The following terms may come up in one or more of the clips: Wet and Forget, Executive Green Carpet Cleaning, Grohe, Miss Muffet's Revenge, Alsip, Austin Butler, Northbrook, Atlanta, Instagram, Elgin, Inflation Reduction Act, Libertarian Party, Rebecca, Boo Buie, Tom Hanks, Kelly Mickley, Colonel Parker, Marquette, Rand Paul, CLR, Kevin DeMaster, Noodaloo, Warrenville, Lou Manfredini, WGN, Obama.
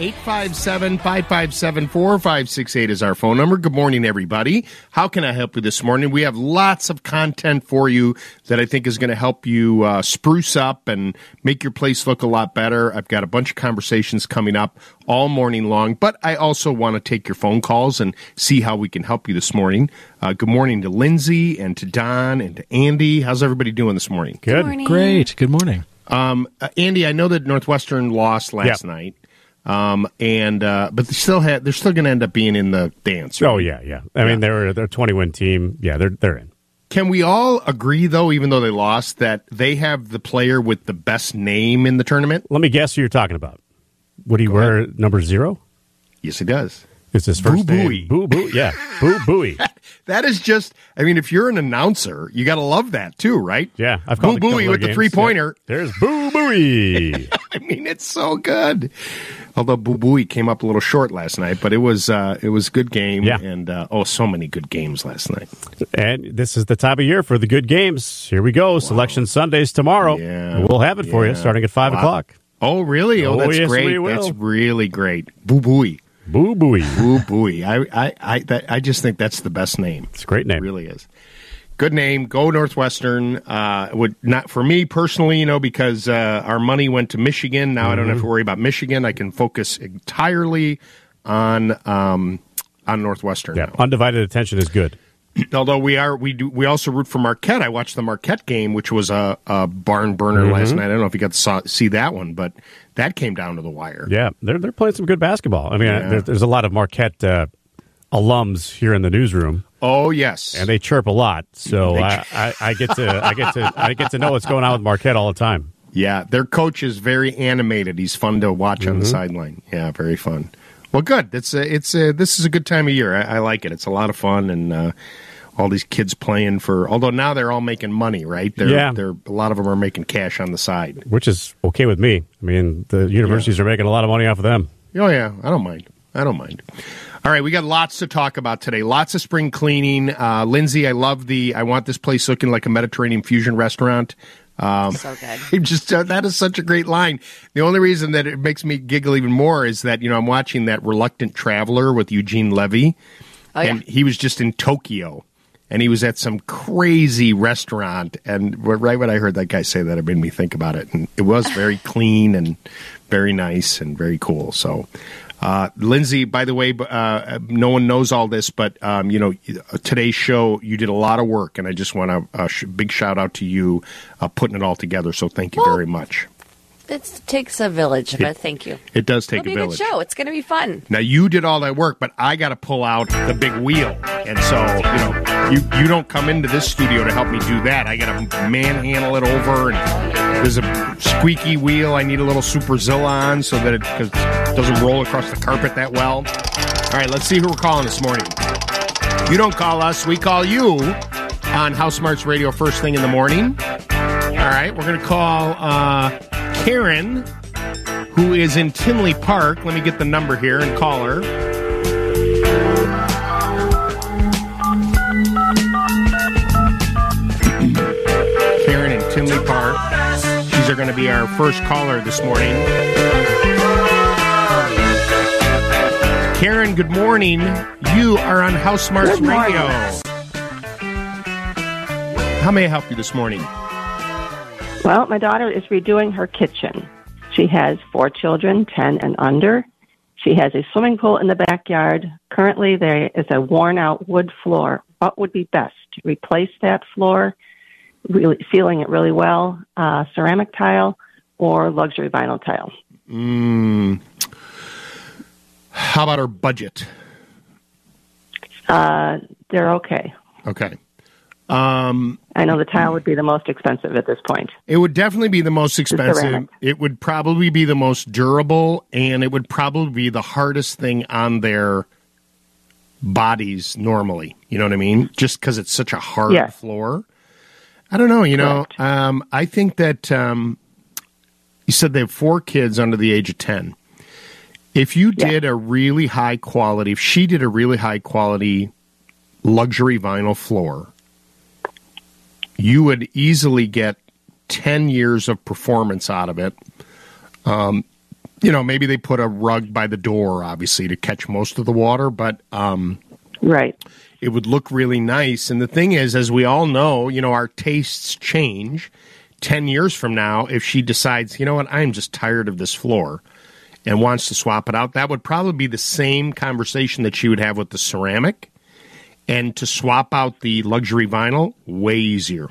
857-557-4568 is our phone number. Good morning, everybody. How can I help you this morning? We have lots of content for you that I think is going to help you spruce up and make your place look a lot better. I've got a bunch of conversations coming up all morning long, but I also want to take your phone calls and see how we can help you this morning. Good morning to Lindsay and to Don and to Andy. How's everybody doing this morning? Good. Morning. Great. Good morning. Andy, I know that Northwestern lost last night. But they're still going to end up being in the dance. Right? Oh yeah. I mean, they're a 20-win team. Yeah, they're in. Can we all agree though, even though they lost, that they have the player with the best name in the tournament? Let me guess who you're talking about. Would he wear number 0? Yes, he does. It's his first Boo Buie. Boo Buie. Yeah, Boo Buie. That is just. I mean, if you're an announcer, you got to love that too, right? Yeah, I've called Boo Buie with the 3-pointer. Yeah. There's Boo Buie. I mean, it's so good. Although Boo Buie came up a little short last night, but it was a good game. Yeah. And so many good games last night. And this is the time of year for the good games. Here we go. Wow. Selection Sundays tomorrow. Yeah. And we'll have it for you starting at 5 o'clock. Oh, really? Oh, that's great. That's really great. Boo Buie. Boo Buie. Boo Buie. I just think that's the best name. It's a great name. It really is. Good name. Go Northwestern. Would not for me personally, because our money went to Michigan. Now I don't have to worry about Michigan. I can focus entirely on Northwestern. Yeah. Now. Undivided attention is good. Although we also root for Marquette. I watched the Marquette game, which was a barn burner last night. I don't know if you got to see that one, but that came down to the wire. Yeah, they're playing some good basketball. I mean, there's a lot of Marquette alums here in the newsroom. Oh yes, and they chirp a lot. So I get to know what's going on with Marquette all the time. Yeah, their coach is very animated. He's fun to watch on the sideline. Yeah, very fun. Well, good. This is a good time of year. I like it. It's a lot of fun, and all these kids playing although now they're all making money, right? A lot of them are making cash on the side, which is okay with me. I mean, the universities are making a lot of money off of them. Oh yeah, I don't mind. All right, we got lots to talk about today. Lots of spring cleaning. Lindsay, I want this place looking like a Mediterranean fusion restaurant. So good. That is such a great line. The only reason that it makes me giggle even more is that, I'm watching that Reluctant Traveler with Eugene Levy, and he was just in Tokyo, and he was at some crazy restaurant, and right when I heard that guy say that, it made me think about it, and it was very clean and very nice and very cool, so... Lindsay, by the way, no one knows all this, but, today's show, you did a lot of work, and I just want a big shout out to you putting it all together. So thank you very much. It takes a village, but thank you. It does take a village. It'll be a good show. It's going to be fun. Now, you did all that work, but I got to pull out the big wheel. And so, you don't come into this studio to help me do that. I got to manhandle it over. And there's a squeaky wheel. I need a little Superzilla on so that it doesn't roll across the carpet that well. All right, let's see who we're calling this morning. You don't call us. We call you on House Smarts Radio first thing in the morning. All right, we're going to call... Karen, who is in Tinley Park. Let me get the number here and call her. Karen in Tinley Park. She's going to be our first caller this morning. Karen, good morning. You are on House Smarts Radio. How may I help you this morning? Well, my daughter is redoing her kitchen. She has 4 children, 10 and under. She has a swimming pool in the backyard. Currently, there is a worn-out wood floor. What would be best? Replace that floor, sealing it really well, ceramic tile, or luxury vinyl tile? How about her budget? They're okay. Okay. I know the tile would be the most expensive at this point. It would definitely be the most expensive. It would probably be the most durable, and it would probably be the hardest thing on their bodies normally. You know what I mean? Just because it's such a hard floor. I don't know, Correct. I think that you said they have 4 kids under the age of 10. If you did a really high quality, if she did a really high quality luxury vinyl floor, you would easily get 10 years of performance out of it. you know, maybe they put a rug by the door, obviously, to catch most of the water, but right, it would look really nice. And the thing is, as we all know, you know, our tastes change. 10 years from now, if she decides, you know what, I'm just tired of this floor and wants to swap it out, that would probably be the same conversation that she would have with the ceramic. And to swap out the luxury vinyl, way easier.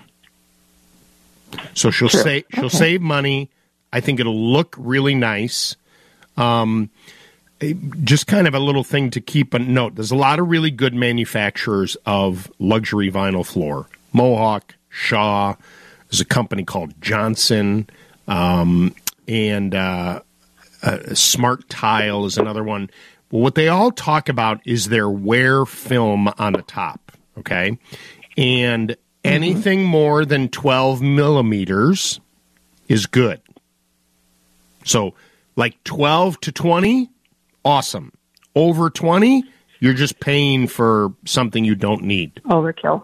So she'll say she'll save money. I think it'll look really nice. Just kind of a little thing to keep a note. There's a lot of really good manufacturers of luxury vinyl floor. Mohawk, Shaw. There's a company called Johnson. Smart Tile is another one. Well, what they all talk about is their wear film on the top, okay? And anything more than 12 millimeters is good. So, like 12 to 20, awesome. Over 20, you're just paying for something you don't need. Overkill.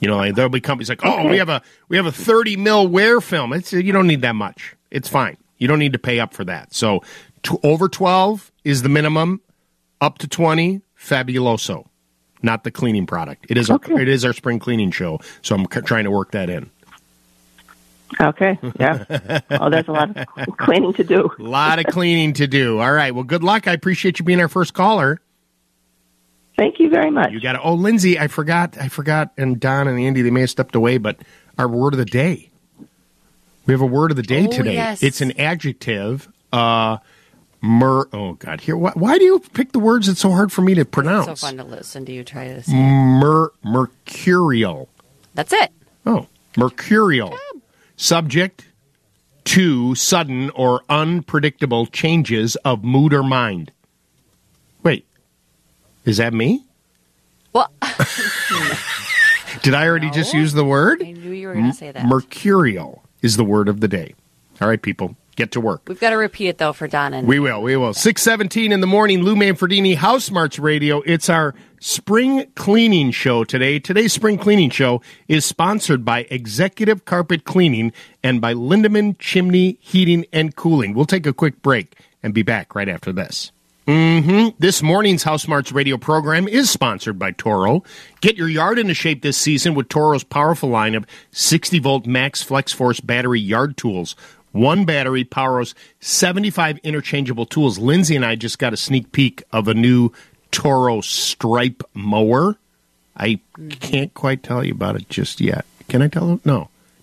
You know, like, there'll be companies like, oh, we have a 30 mil wear film. It's, you don't need that much. It's fine. You don't need to pay up for that. So over 12 is the minimum. Up to 20, fabuloso. Not the cleaning product. It is our spring cleaning show, so I'm trying to work that in. Okay, yeah. Oh, that's a lot of cleaning to do. A lot of cleaning to do. All right, well, good luck. I appreciate you being our first caller. Thank you very much. You got it. Oh, Lindsay, I forgot, and Don and Andy, they may have stepped away, but our word of the day. We have a word of the day today. Yes. It's an adjective. Why do you pick the words that's so hard for me to pronounce? It's so fun to listen to you try to say. Mercurial. That's it. Oh, mercurial. Subject to sudden or unpredictable changes of mood or mind. Wait, is that me? Well, did I already just use the word? I knew you were going to say that. Mercurial is the word of the day. All right, people, get to work. We've got to repeat it, though, for Donna. We will. 6:17 in the morning, Lou Manfredini, House Smarts Radio. It's our spring cleaning show today. Today's spring cleaning show is sponsored by Executive Carpet Cleaning and by Lindemann Chimney Heating and Cooling. We'll take a quick break and be back right after this. This morning's House Smarts Radio program is sponsored by Toro. Get your yard into shape this season with Toro's powerful line of 60-volt Max FlexForce battery yard tools. One battery powers 75 interchangeable tools. Lindsay and I just got a sneak peek of a new Toro stripe mower. I can't quite tell you about it just yet. Can I tell them?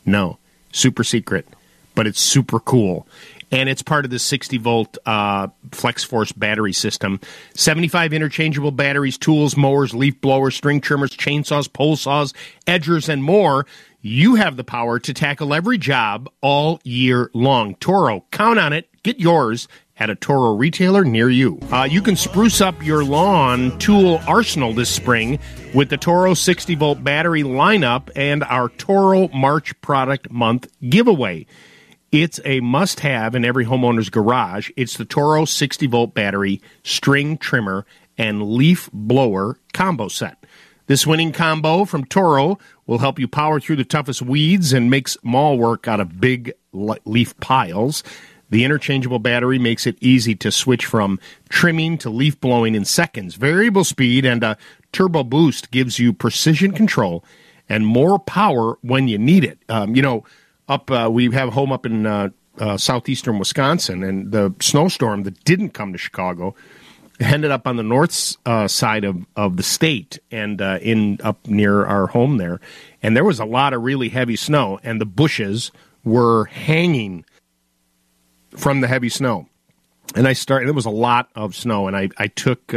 No. Super secret, but it's super cool. And it's part of the 60-volt FlexForce battery system. 75 interchangeable batteries, tools, mowers, leaf blowers, string trimmers, chainsaws, pole saws, edgers, and more. You have the power to tackle every job all year long. Toro, count on it. Get yours at a Toro retailer near you. You can spruce up your lawn tool arsenal this spring with the Toro 60-volt battery lineup and our Toro March Product Month giveaway. It's a must-have in every homeowner's garage. It's the Toro 60-volt battery, string trimmer, and leaf blower combo set. This winning combo from Toro will help you power through the toughest weeds and make small work out of big leaf piles. The interchangeable battery makes it easy to switch from trimming to leaf blowing in seconds. Variable speed and a turbo boost gives you precision control and more power when you need it. We have a home up in southeastern Wisconsin, and the snowstorm that didn't come to Chicago ended up on the north side of the state and up near our home there. And there was a lot of really heavy snow, and the bushes were hanging from the heavy snow. And there was a lot of snow, and I took...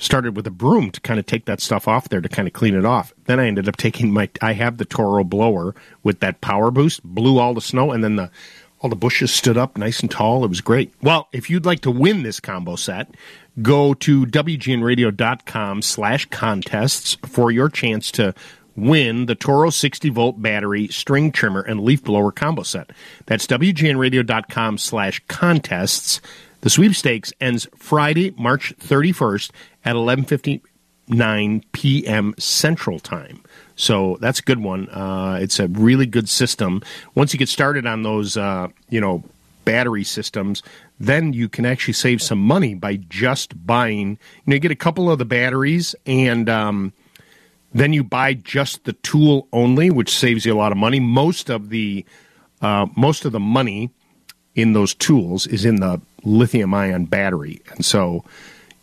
started with a broom to kind of take that stuff off there to kind of clean it off. Then I ended up taking I have the Toro blower with that power boost, blew all the snow, and then all the bushes stood up nice and tall. It was great. Well, if you'd like to win this combo set, go to WGNradio.com/contests for your chance to win the Toro 60-volt battery, string trimmer, and leaf blower combo set. That's WGNradio.com/contests. The sweepstakes ends Friday, March 31st at 11:59 p.m. Central Time. So that's a good one. It's a really good system. Once you get started on those, battery systems, then you can actually save some money by just buying, you get a couple of the batteries and then you buy just the tool only, which saves you a lot of money. Most of the money in those tools is in the lithium-ion battery. And so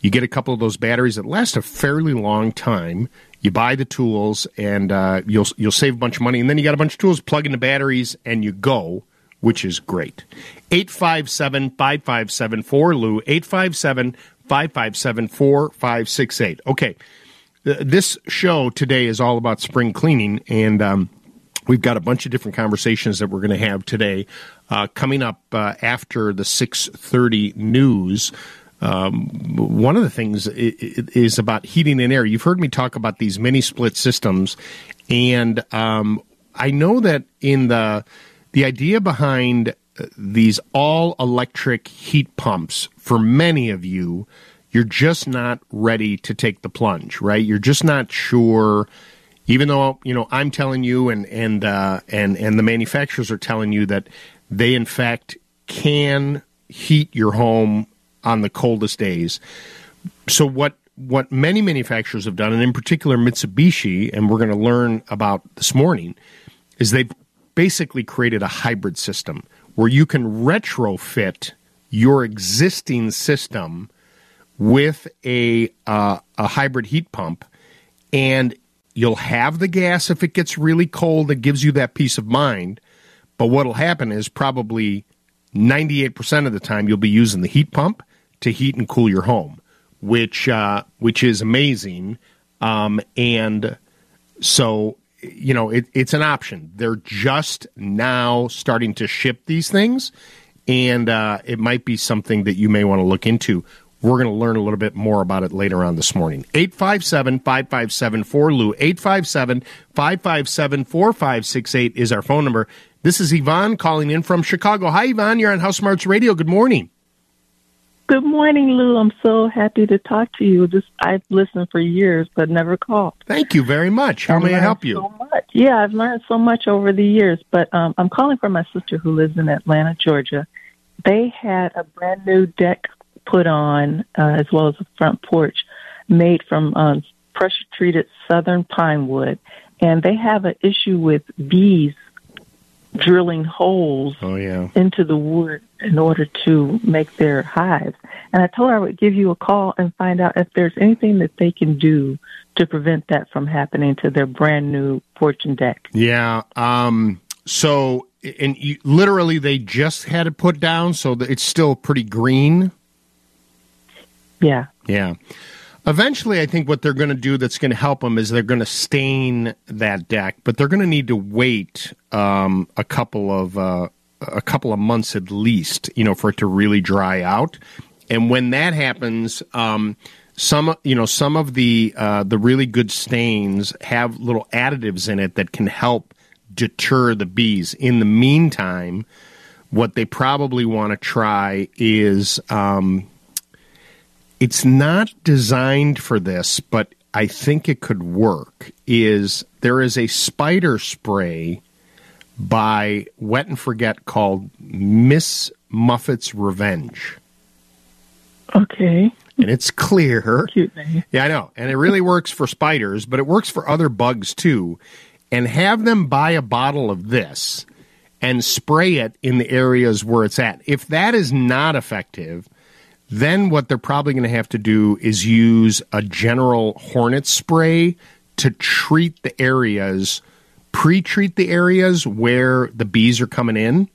you get a couple of those batteries that last a fairly long time. You buy the tools, and you'll save a bunch of money. And then you got a bunch of tools, plug in the batteries, and you go, which is great. 857-5574, Lou, 857-557-4568. Okay, this show today is all about spring cleaning, and we've got a bunch of different conversations that we're going to have today. Coming up after the 6:30 news, one of the things is about heating and air. You've heard me talk about these mini-split systems, and I know that in the idea behind these all-electric heat pumps, for many of you, you're just not ready to take the plunge, right? You're just not sure. Even though, I'm telling you and the manufacturers are telling you that they, in fact, can heat your home on the coldest days. So what many manufacturers have done, and in particular Mitsubishi, and we're going to learn about this morning, is they've basically created a hybrid system where you can retrofit your existing system with a hybrid heat pump, and you'll have the gas if it gets really cold. It gives you that peace of mind. But what'll happen is probably 98% of the time you'll be using the heat pump to heat and cool your home, which is amazing. And so, it's an option. They're just now starting to ship these things, and it might be something that you may want to look into. We're going to learn a little bit more about it later on this morning. 857-5574-LOU. 857-557-4568 is our phone number. This is Yvonne calling in from Chicago. Hi, Yvonne. You're on House Smarts Radio. Good morning. Good morning, Lou. I'm so happy to talk to you. I've listened for years but never called. Thank you very much. How may I help you? So much. Yeah, I've learned so much over the years. But I'm calling for my sister who lives in Atlanta, Georgia. They had a brand-new deck put on, as well as a front porch, made from pressure-treated southern pine wood. And they have an issue with bees drilling holes into the wood in order to make their hives. And I told her I would give you a call and find out if there's anything that they can do to prevent that from happening to their brand-new porch and deck. Yeah, so and literally they just had it put down, so it's still pretty green. Yeah. Eventually, I think what they're going to do that's going to help them is they're going to stain that deck, but they're going to need to wait a couple of months at least, for it to really dry out. And when that happens, some of the really good stains have little additives in it that can help deter the bees. In the meantime, what they probably want to try is. It's not designed for this, but I think it could work, is there is a spider spray by Wet and Forget called Miss Muffet's Revenge. Okay. And it's clear. Cute name. Yeah, I know. And it really works for spiders, but it works for other bugs too. And have them buy a bottle of this and spray it in the areas where it's at. If that is not effective, then what they're probably going to have to do is use a general hornet spray to pre-treat the areas where the bees are coming in.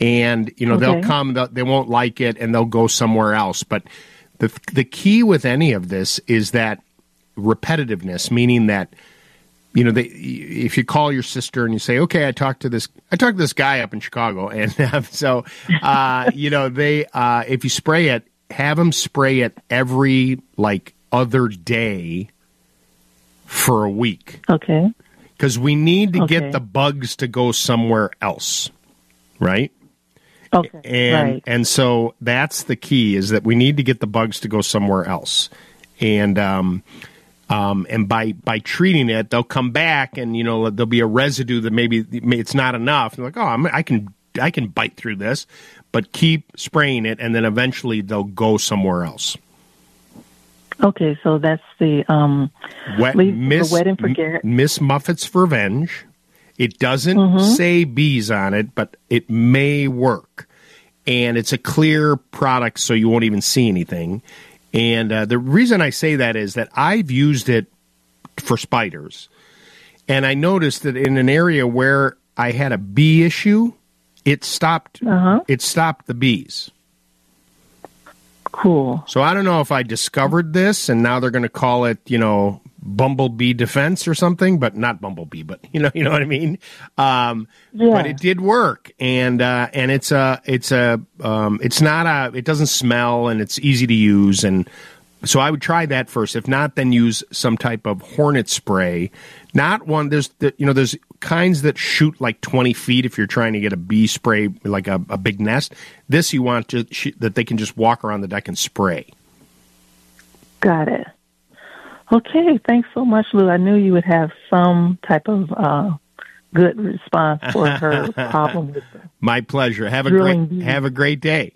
And, They'll come, they won't like it, and they'll go somewhere else. But the key with any of this is that repetitiveness, meaning that, if you call your sister and you say, okay, I talked to this guy up in Chicago. And if you spray it, have them spray it every other day for a week. Okay. Because we need to get the bugs to go somewhere else. Right. Okay. And so that's the key, is that we need to get the bugs to go somewhere else. And by treating it, they'll come back, and there'll be a residue that maybe it's not enough. They're like, I can bite through this, but keep spraying it, and then eventually they'll go somewhere else. Okay, so that's the Wet and Forget. Miss Muffet's Revenge. It doesn't say bees on it, but it may work. And it's a clear product, so you won't even see anything. And the reason I say that is that I've used it for spiders. And I noticed that in an area where I had a bee issue, it stopped the bees. Cool. So I don't know if I discovered this, and now they're going to call it, you know, bumblebee defense or something, but not bumblebee, but you know what I mean. Yeah. But it did work, and it doesn't smell, and it's easy to use, and so I would try that first. If not, then use some type of hornet spray. Not one. There's kinds that shoot like 20 feet if you're trying to get a bee spray, like a big nest. This you want to that they can just walk around the deck and spray. Got it. Okay, thanks so much, Lou. I knew you would have some type of good response for her problem. My pleasure. Have a great day.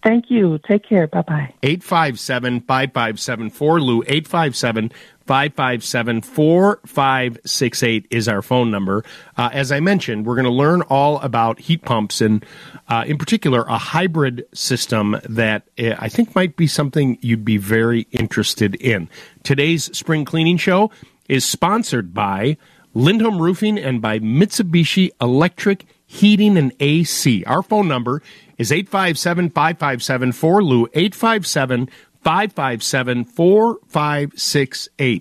Thank you. Take care. Bye-bye. 857-5574, Lou. 857-557-4568 is our phone number. As I mentioned, we're going to learn all about heat pumps and, in particular, a hybrid system that I think might be something you'd be very interested in. Today's spring cleaning show is sponsored by Lindholm Roofing and by Mitsubishi Electric Heating and AC. Our phone number is 857-5574, Lou, 857-557-4568.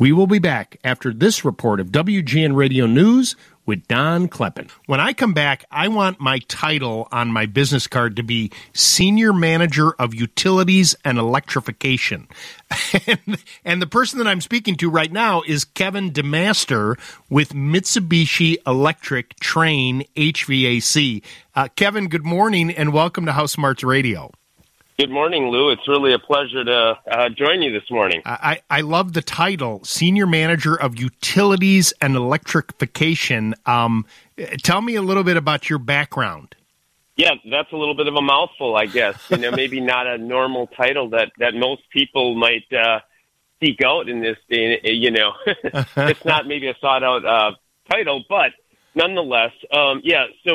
We will be back after this report of WGN Radio News with Don Kleppen. When I come back, I want my title on my business card to be Senior Manager of Utilities and Electrification. And the person that I'm speaking to right now is Kevin DeMaster with Mitsubishi Electric Train HVAC. Kevin, good morning and welcome to House Smarts Radio. Good morning, Lou. It's really a pleasure to join you this morning. I love the title, Senior Manager of Utilities and Electrification. Tell me a little bit about your background. Yeah, that's a little bit of a mouthful, I guess. You know, maybe not a normal title that most people might seek out in this day. You know, it's not maybe a sought-out title, but nonetheless, so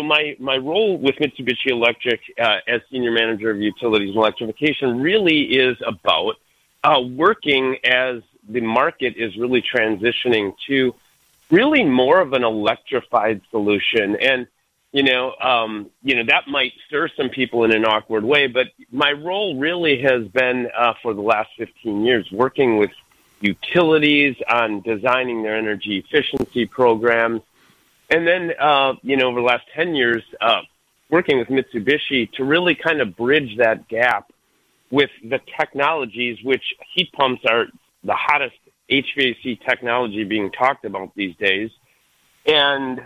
my role with Mitsubishi Electric as Senior Manager of Utilities and Electrification really is about working as the market is really transitioning to really more of an electrified solution. And, that might stir some people in an awkward way, but my role really has been for the last 15 years working with utilities on designing their energy efficiency programs. And then, over the last 10 years, working with Mitsubishi to really kind of bridge that gap with the technologies, which heat pumps are the hottest HVAC technology being talked about these days, and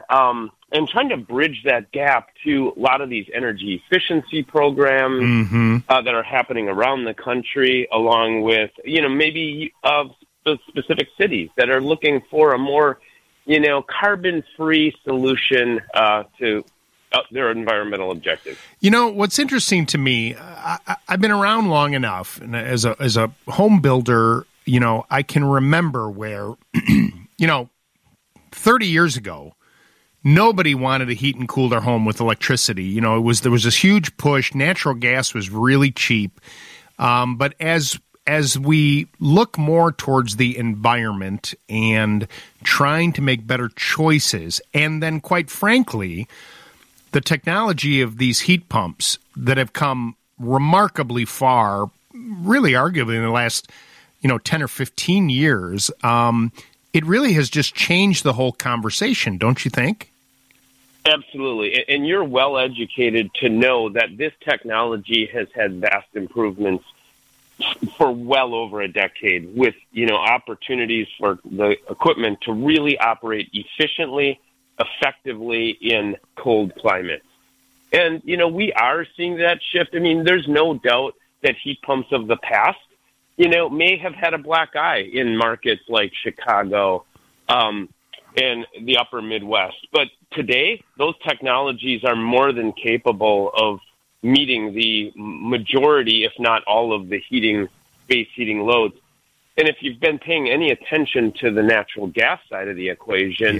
trying to bridge that gap to a lot of these energy efficiency programs that are happening around the country, along with, maybe specific cities that are looking for a more carbon-free solution to their environmental objectives. You know, what's interesting to me, I've been around long enough, and as a home builder, I can remember where, 30 years ago, nobody wanted to heat and cool their home with electricity. There was this huge push. Natural gas was really cheap, but as we look more towards the environment and trying to make better choices, and then, quite frankly, the technology of these heat pumps that have come remarkably far, really arguably in the last, 10 or 15 years, it really has just changed the whole conversation, don't you think? Absolutely. And you're well educated to know that this technology has had vast improvements for well over a decade with, opportunities for the equipment to really operate efficiently, effectively in cold climates. And, we are seeing that shift. I mean, there's no doubt that heat pumps of the past, may have had a black eye in markets like Chicago, and the upper Midwest. But today, those technologies are more than capable of meeting the majority, if not all, of the heating, base heating loads. And if you've been paying any attention to the natural gas side of the equation,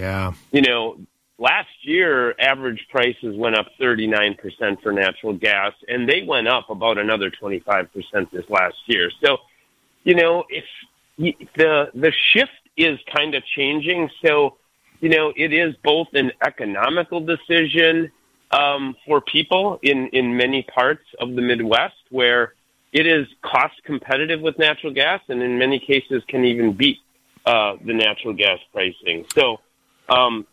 you know, last year, average prices went up 39% for natural gas, and they went up about another 25% this last year. So, you know, if the shift is kind of changing. So, you know, it is both an economical decision for people in many parts of the Midwest where it is cost competitive with natural gas, and in many cases can even beat the natural gas pricing. So,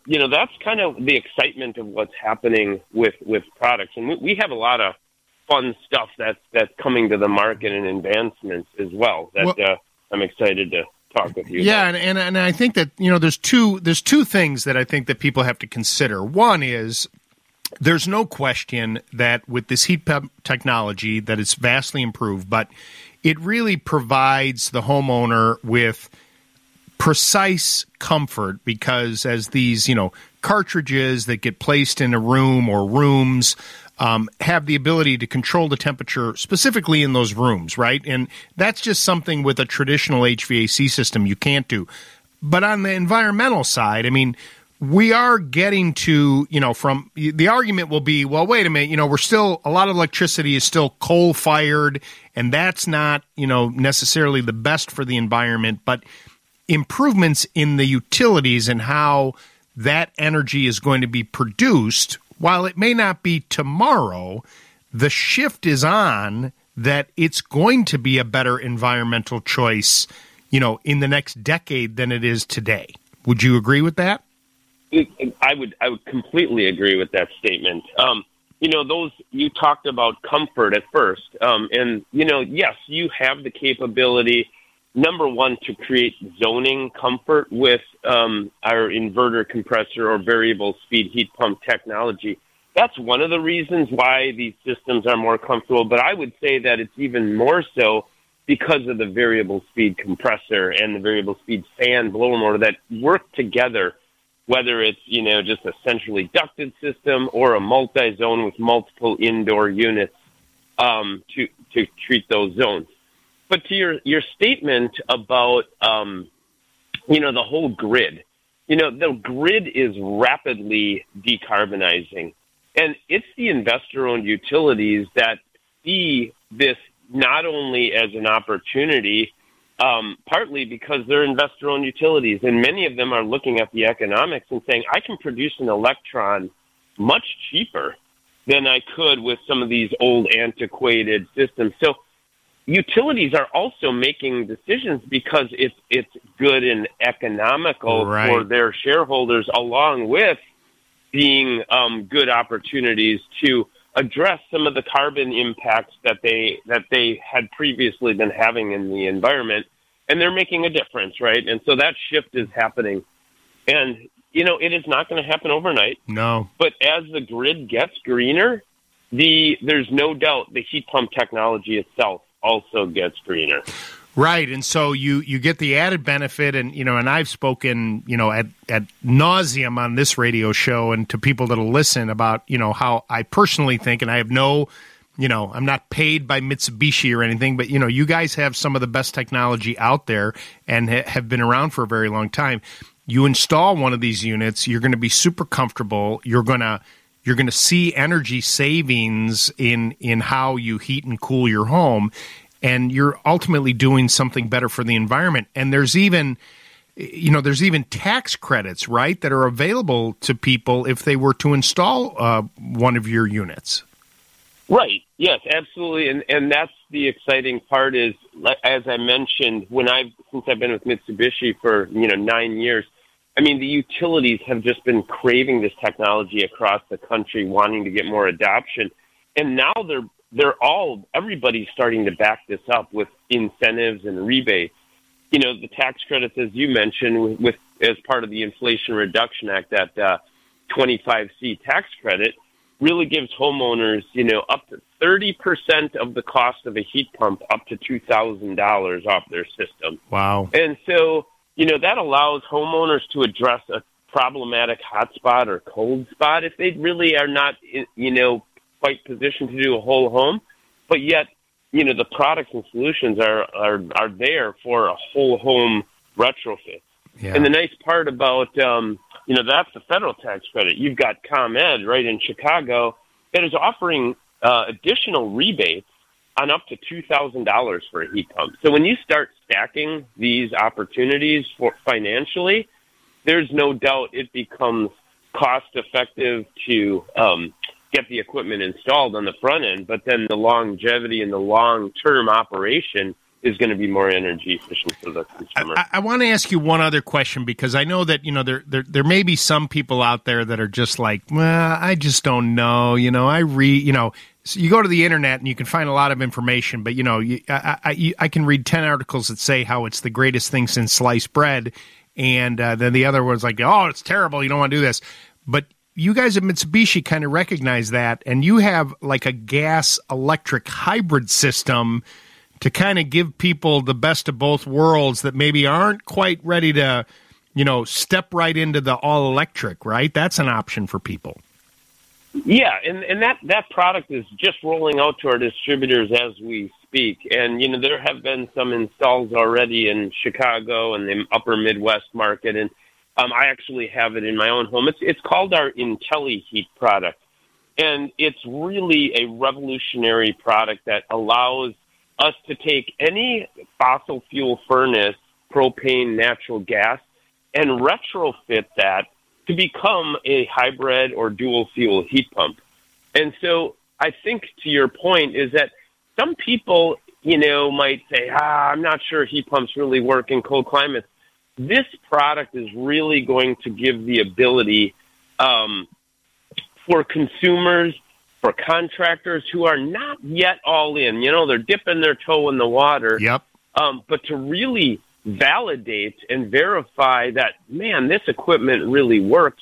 you know, that's kind of the excitement of what's happening with products. And we have a lot of fun stuff that's coming to the market and advancements as well that I'm excited to talk with you. Yeah, and I think that, you know, there's two things that I think that people have to consider. One is, there's no question that with this heat pump technology that it's vastly improved, but it really provides the homeowner with precise comfort because as these, you know, cartridges that get placed in a room or rooms have the ability to control the temperature specifically in those rooms, right? And that's just something with a traditional HVAC system you can't do. But on the environmental side, I mean, we are getting to, you know, from the argument will be, well, wait a minute, you know, we're still, a lot of electricity is still coal fired, and that's not, you know, necessarily the best for the environment, but improvements in the utilities and how that energy is going to be produced, while it may not be tomorrow, the shift is on that it's going to be a better environmental choice, you know, in the next decade than it is today. Would you agree with that? I would completely agree with that statement. You know, those, you talked about comfort at first. And, you know, yes, you have the capability, number one, to create zoning comfort with our inverter compressor or variable speed heat pump technology. That's one of the reasons why these systems are more comfortable. But I would say that it's even more so because of the variable speed compressor and the variable speed fan blower motor that work together, whether it's, you know, just a centrally ducted system or a multi-zone with multiple indoor units to treat those zones. But to your statement about, you know, the whole grid, you know, the grid is rapidly decarbonizing. And it's the investor-owned utilities that see this not only as an opportunity, partly because they're investor-owned utilities, and many of them are looking at the economics and saying, I can produce an electron much cheaper than I could with some of these old antiquated systems. So utilities are also making decisions because it's good and economical for their shareholders, along with being good opportunities to address some of the carbon impacts that they had previously been having in the environment, and they're making a difference, right? And so that shift is happening. And, you know, it is not going to happen overnight. No. But as the grid gets greener, there's no doubt the heat pump technology itself also gets greener. Right, and so you get the added benefit, and, you know, and I've spoken, you know, at nauseam on this radio show and to people that'll listen about, you know, how I personally think, and I have no, you know, I'm not paid by Mitsubishi or anything, but, you know, you guys have some of the best technology out there and have been around for a very long time. You install one of these units, you're going to be super comfortable. You're going to see energy savings in how you heat and cool your home. And you're ultimately doing something better for the environment. And there's even tax credits, right, that are available to people if they were to install one of your units. Right. Yes, absolutely. And that's the exciting part is, as I mentioned, since I've been with Mitsubishi for, you know, 9 years, I mean, the utilities have just been craving this technology across the country, wanting to get more adoption. And now everybody's starting to back this up with incentives and rebates. You know, the tax credits, as you mentioned, with as part of the Inflation Reduction Act, that 25C tax credit really gives homeowners, you know, up to 30% of the cost of a heat pump, up to $2,000 off their system. Wow. And so, you know, that allows homeowners to address a problematic hot spot or cold spot, if they really are not, you know, quite positioned to do a whole home, but yet, you know, the products and solutions are there for a whole home retrofit. Yeah. And the nice part about, you know, that's the federal tax credit. You've got ComEd right in Chicago that is offering additional rebates on up to $2,000 for a heat pump. So when you start stacking these opportunities for financially, there's no doubt it becomes cost effective to get the equipment installed on the front end, but then the longevity and the long-term operation is going to be more energy efficient for the consumer. I want to ask you one other question, because I know that, you know, there may be some people out there that are just like, well, I just don't know. You know, so you go to the internet and you can find a lot of information, but, you know, I can read 10 articles that say how it's the greatest thing since sliced bread. And then the other one's like, oh, it's terrible. You don't want to do this. But you guys at Mitsubishi kind of recognize that. And you have like a gas electric hybrid system to kind of give people the best of both worlds that maybe aren't quite ready to, you know, step right into the all electric, right? That's an option for people. Yeah, and that product is just rolling out to our distributors as we speak. And, you know, there have been some installs already in Chicago and the upper Midwest market. And I actually have it in my own home. It's called our IntelliHeat product. And it's really a revolutionary product that allows us to take any fossil fuel furnace, propane, natural gas, and retrofit that to become a hybrid or dual fuel heat pump. And so I think to your point is that some people, you know, might say, I'm not sure heat pumps really work in cold climates. This product is really going to give the ability for consumers, for contractors who are not yet all in. You know, they're dipping their toe in the water. Yep. But to really validate and verify that, man, this equipment really works,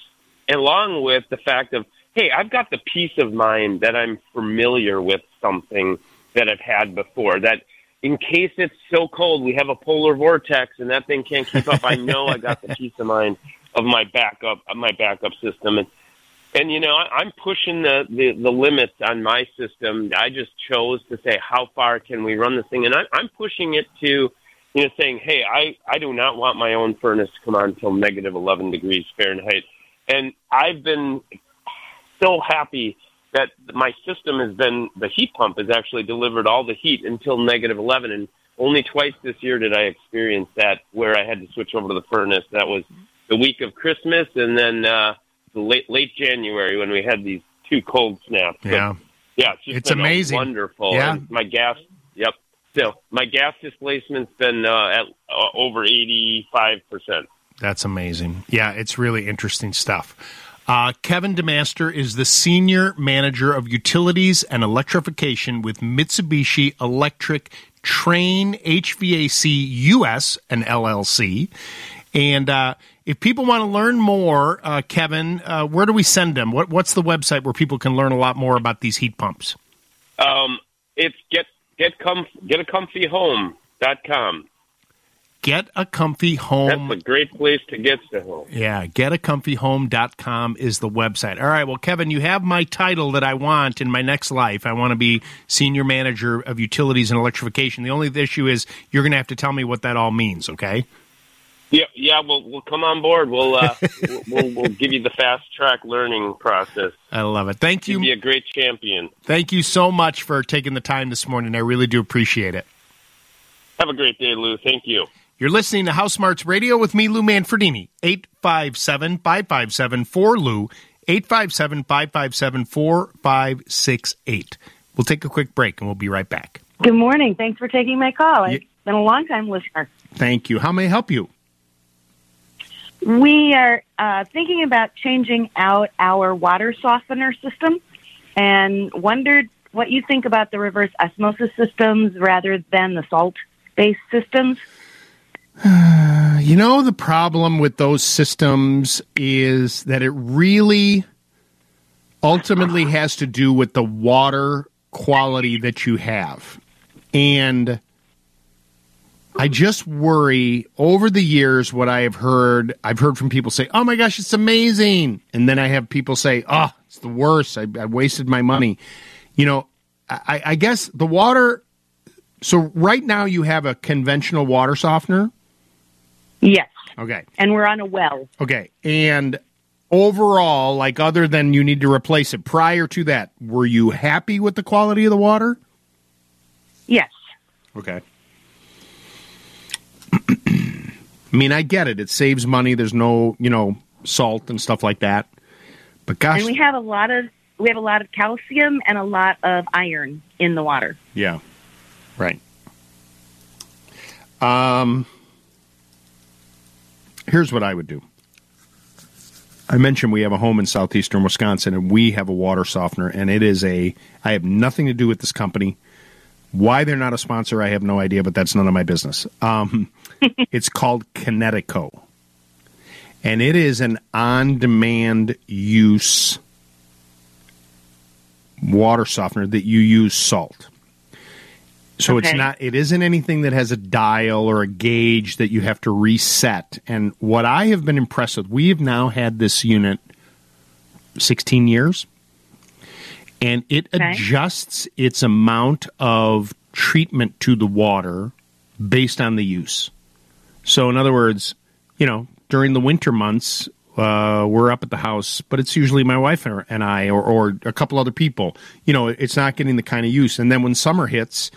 along with the fact of, hey, I've got the peace of mind that I'm familiar with something that I've had before, that in case it's so cold, we have a polar vortex and that thing can't keep up. I know I got the peace of mind of my backup system. And you know, I'm pushing the limits on my system. I just chose to say, how far can we run this thing? And I'm pushing it to, you know, saying, hey, I do not want my own furnace to come on until negative 11 degrees Fahrenheit. And I've been so happy that my system the heat pump has actually delivered all the heat until negative 11. And only twice this year did I experience that, where I had to switch over to the furnace. That was the week of Christmas and then late January when we had these two cold snaps. Yeah. So, yeah, it's amazing. Wonderful. Yeah. My gas. Yep. So my gas displacement's been at over 85%. That's amazing. Yeah, it's really interesting stuff. Kevin DeMaster is the Senior Manager of Utilities and Electrification with Mitsubishi Electric Train HVAC US and LLC. And if people want to learn more, Kevin, where do we send them? What's the website where people can learn a lot more about these heat pumps? It's getacomfyhome.com. Get a Comfy Home. That's a great place to get to home. Yeah, getacomfyhome.com is the website. All right, well, Kevin, you have my title that I want in my next life. I want to be Senior Manager of Utilities and Electrification. The only issue is you're going to have to tell me what that all means, okay? Yeah, we'll come on board. We'll give you the fast track learning process. I love it. Thank you. You'll be a great champion. Thank you so much for taking the time this morning. I really do appreciate it. Have a great day, Lou. Thank you. You're listening to House Smarts Radio with me, Lou Manfredini. 857-557-4LOU. 857-557-4568. We'll take a quick break and we'll be right back. Good morning. Thanks for taking my call. I've been a long time listener. Thank you. How may I help you? We are thinking about changing out our water softener system and wondered what you think about the reverse osmosis systems rather than the salt-based systems. You know, the problem with those systems is that it really ultimately has to do with the water quality that you have. And I just worry over the years what I have heard. I've heard from people say, oh, my gosh, it's amazing. And then I have people say, oh, it's the worst. I wasted my money. You know, I guess the water. So right now you have a conventional water softener? Yes. Okay. And we're on a well. Okay. And overall, like other than you need to replace it, prior to that, were you happy with the quality of the water? Yes. Okay. I mean, I get it. It saves money. There's no, you know, salt and stuff like that. But gosh, and we have a lot of calcium and a lot of iron in the water. Yeah, right. Here's what I would do. I mentioned we have a home in southeastern Wisconsin, and we have a water softener, and it is a. I have nothing to do with this company. Why they're not a sponsor, I have no idea, but that's none of my business. It's called Kinetico, and it is an on-demand use water softener that you use salt. So okay. It's not. It isn't anything that has a dial or a gauge that you have to reset. And what I have been impressed with, we have now had this unit 16 years. And it adjusts its amount of treatment to the water based on the use. So, in other words, you know, during the winter months, we're up at the house, but it's usually my wife and I or a couple other people. You know, it's not getting the kind of use. And then when summer hits,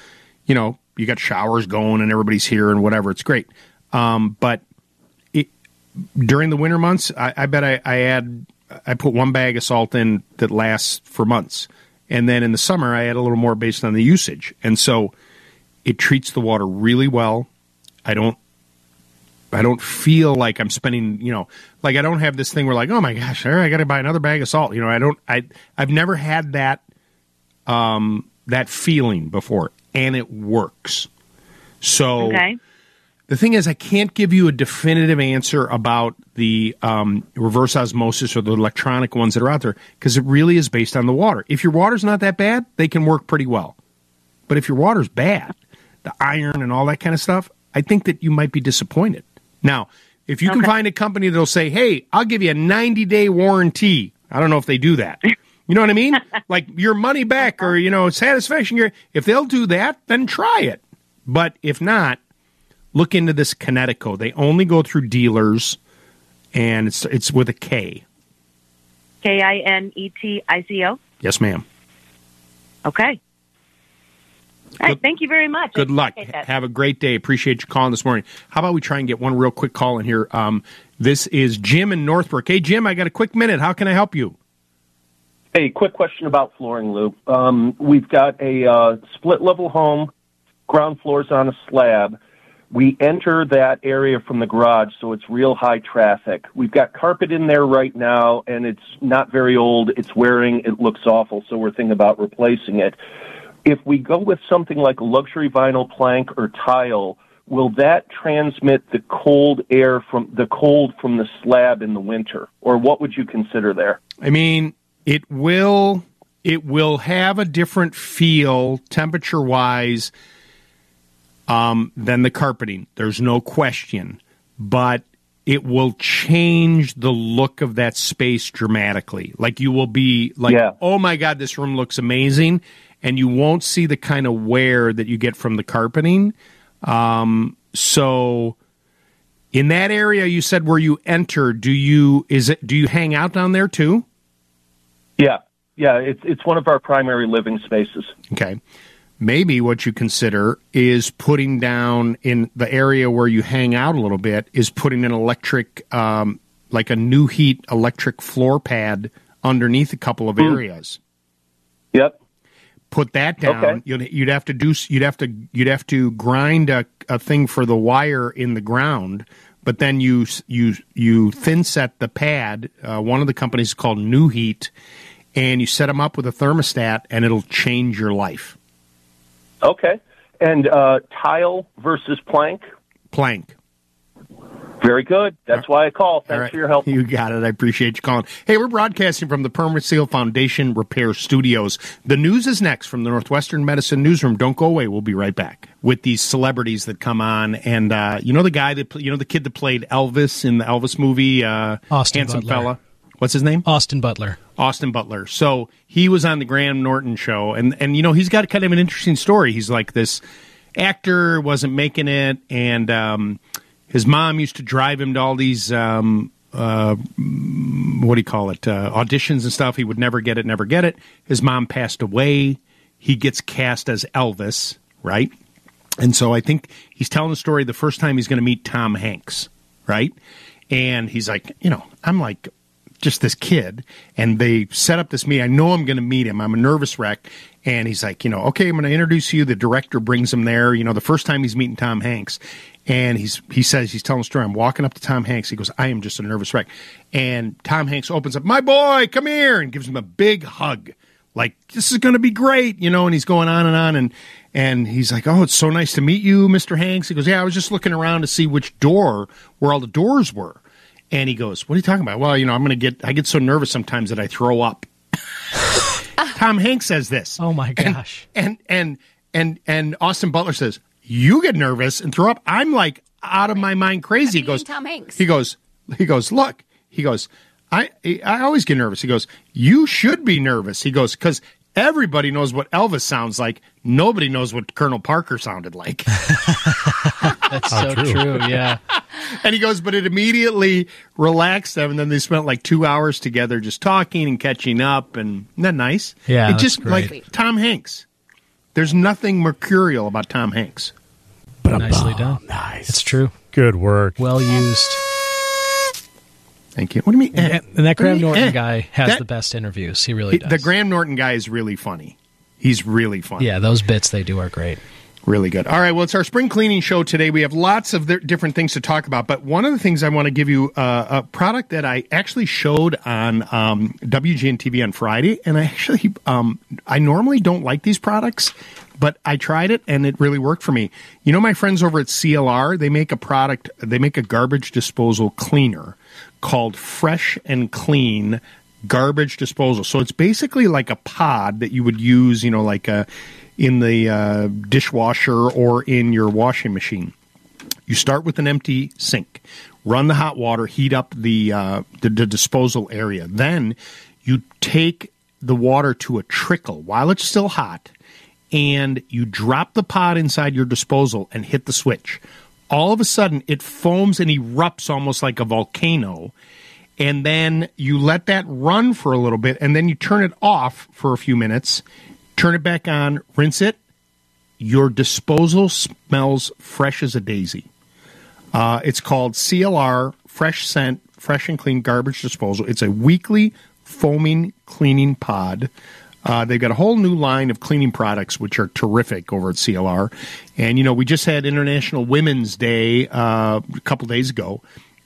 you know, you got showers going and everybody's here and whatever. It's great. But during the winter months, I put one bag of salt in that lasts for months. And then in the summer, I add a little more based on the usage. And so it treats the water really well. I don't feel like I'm spending, you know, like I don't have this thing where like, oh my gosh, I got to buy another bag of salt. You know, I've never had that feeling before, and it works. So okay. The thing is, I can't give you a definitive answer about the reverse osmosis or the electronic ones that are out there because it really is based on the water. If your water's not that bad, they can work pretty well. But if your water's bad, the iron and all that kind of stuff, I think that you might be disappointed. Now, if you can find a company that'll say, hey, I'll give you a 90-day warranty. I don't know if they do that. You know what I mean? Like your money back or, you know, satisfaction. If they'll do that, then try it. But if not, look into this Kinetico. They only go through dealers, and it's with a K. Kinetico? Yes, ma'am. Okay. All right, thank you very much. Good luck. Have a great day. Appreciate you calling this morning. How about we try and get one real quick call in here? This is Jim in Northbrook. Hey, Jim, I got a quick minute. How can I help you? Hey, quick question about flooring, Lou. We've got a split-level home, ground floor's on a slab. We enter that area from the garage, so it's real high traffic. We've got carpet in there right now, and it's not very old. It's wearing. It looks awful, so we're thinking about replacing it. If we go with something like a luxury vinyl plank or tile, will that transmit the cold from the slab in the winter? Or what would you consider there? I mean, it will have a different feel temperature-wise than the carpeting. There's no question. But it will change the look of that space dramatically. Like you will be like, Oh my God, this room looks amazing. And you won't see the kind of wear that you get from the carpeting. So in that area you said where you enter, do you hang out down there too? Yeah. Yeah. It's one of our primary living spaces. Okay. Maybe what you consider is putting down in the area where you hang out a little bit is putting an electric, like a NuHeat electric floor pad underneath a couple of areas. Yep. Put that down. Okay. You'd have to grind a thing for the wire in the ground, but then you thin set the pad. One of the companies is called NuHeat, and you set them up with a thermostat, and it'll change your life. Okay. And tile versus plank? Plank. Very good. That's why I call. Thanks for your help. You got it. I appreciate you calling. Hey, we're broadcasting from the Permaseal Foundation Repair Studios. The news is next from the Northwestern Medicine Newsroom. Don't go away. We'll be right back. with these celebrities that come on. And you know the guy that the kid that played Elvis in the Elvis movie, handsome fella. What's his name? Austin Butler. Austin Butler. So he was on the Graham Norton show, and you know he's got kind of an interesting story. He's like this actor, wasn't making it, and his mom used to drive him to all these auditions and stuff. He would never get it. His mom passed away. He gets cast as Elvis, right? And so I think he's telling the story the first time he's going to meet Tom Hanks, right? And he's like, I'm like just this kid, and they set up this meeting. I know I'm going to meet him. I'm a nervous wreck. And he's like, okay, I'm going to introduce you. The director brings him there, the first time he's meeting Tom Hanks. And he says he's telling a story. I'm walking up to Tom Hanks. He goes, I am just a nervous wreck. And Tom Hanks opens up, my boy, come here, and gives him a big hug. Like, this is going to be great, and he's going on. And he's like, oh, it's so nice to meet you, Mr. Hanks. He goes, yeah, I was just looking around to see where all the doors were. And he goes, what are you talking about? Well, I get so nervous sometimes that I throw up. Tom Hanks says this. Oh, my gosh. And Austin Butler says, you get nervous and throw up. I'm like out of my mind crazy. He goes, Tom Hanks. He goes, look. He goes, I always get nervous. He goes, you should be nervous. He goes, because everybody knows what Elvis sounds like. Nobody knows what Colonel Parker sounded like. That's so true, yeah. And he goes, but it immediately relaxed them, and then they spent like 2 hours together just talking and catching up, and isn't that nice? Yeah, it's just great. Like Tom Hanks. There's nothing mercurial about Tom Hanks. Nicely done. Nice. It's true. Good work. Well used. Thank you. What do you mean? And that Graham Norton guy has the best interviews. He really does. The Graham Norton guy is really funny. He's really funny. Yeah, those bits they do are great. Really good. All right, well, it's our spring cleaning show today. We have lots of different things to talk about, but one of the things I want to give you a product that I actually showed on WGN TV on Friday, and I actually, I normally don't like these products, but I tried it, and it really worked for me. My friends over at CLR, they make a garbage disposal cleaner called Fresh and Clean Garbage Disposal. So it's basically like a pod that you would use, like a... in the dishwasher or in your washing machine. You start with an empty sink, run the hot water, heat up the disposal area. Then you take the water to a trickle while it's still hot, and you drop the pod inside your disposal and hit the switch. All of a sudden, it foams and erupts almost like a volcano, and then you let that run for a little bit, and then you turn it off for a few minutes. Turn it back on, rinse it. Your disposal smells fresh as a daisy. It's called CLR Fresh Scent, Fresh and Clean Garbage Disposal. It's a weekly foaming cleaning pod. They've got a whole new line of cleaning products, which are terrific over at CLR. And, we just had International Women's Day a couple days ago.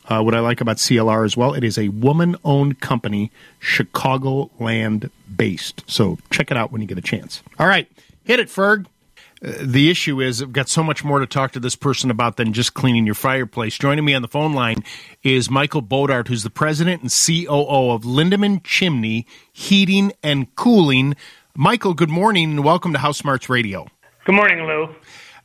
What I like about CLR as well, it is a woman-owned company, Chicagoland-based. So check it out when you get a chance. All right, hit it, Ferg. The issue is I've got so much more to talk to this person about than just cleaning your fireplace. Joining me on the phone line is Michael Bodart, who's the president and COO of Lindemann Chimney Heating and Cooling. Michael, good morning and welcome to House Smarts Radio. Good morning, Lou.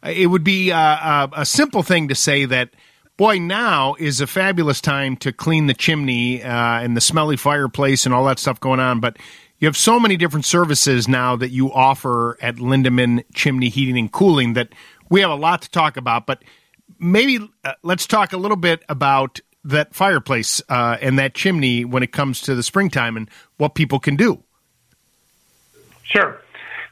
It would be a simple thing to say that, boy, now is a fabulous time to clean the chimney and the smelly fireplace and all that stuff going on. But you have so many different services now that you offer at Lindemann Chimney Heating and Cooling that we have a lot to talk about. But maybe let's talk a little bit about that fireplace and that chimney when it comes to the springtime and what people can do. Sure.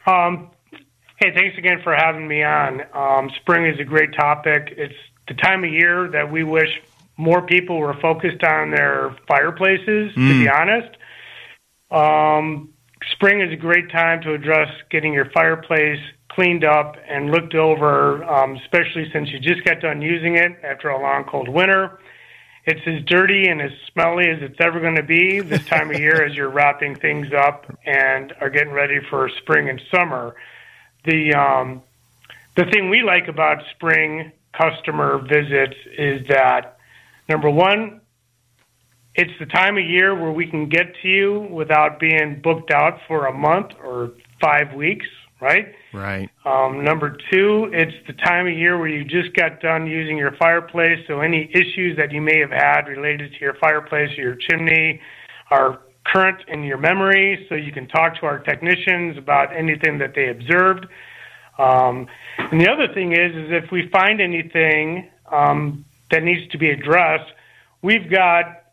Hey, thanks again for having me on. Spring is a great topic. It's the time of year that we wish more people were focused on their fireplaces, to be honest. Spring is a great time to address getting your fireplace cleaned up and looked over, especially since you just got done using it after a long, cold winter. It's as dirty and as smelly as it's ever going to be this time of year as you're wrapping things up and are getting ready for spring and summer. The thing we like about spring customer visits is that, number one, it's the time of year where we can get to you without being booked out for a month or 5 weeks, right? Right. Number two, it's the time of year where you just got done using your fireplace, so any issues that you may have had related to your fireplace or your chimney are current in your memory, so you can talk to our technicians about anything that they observed. And the other thing is if we find anything that needs to be addressed, we've got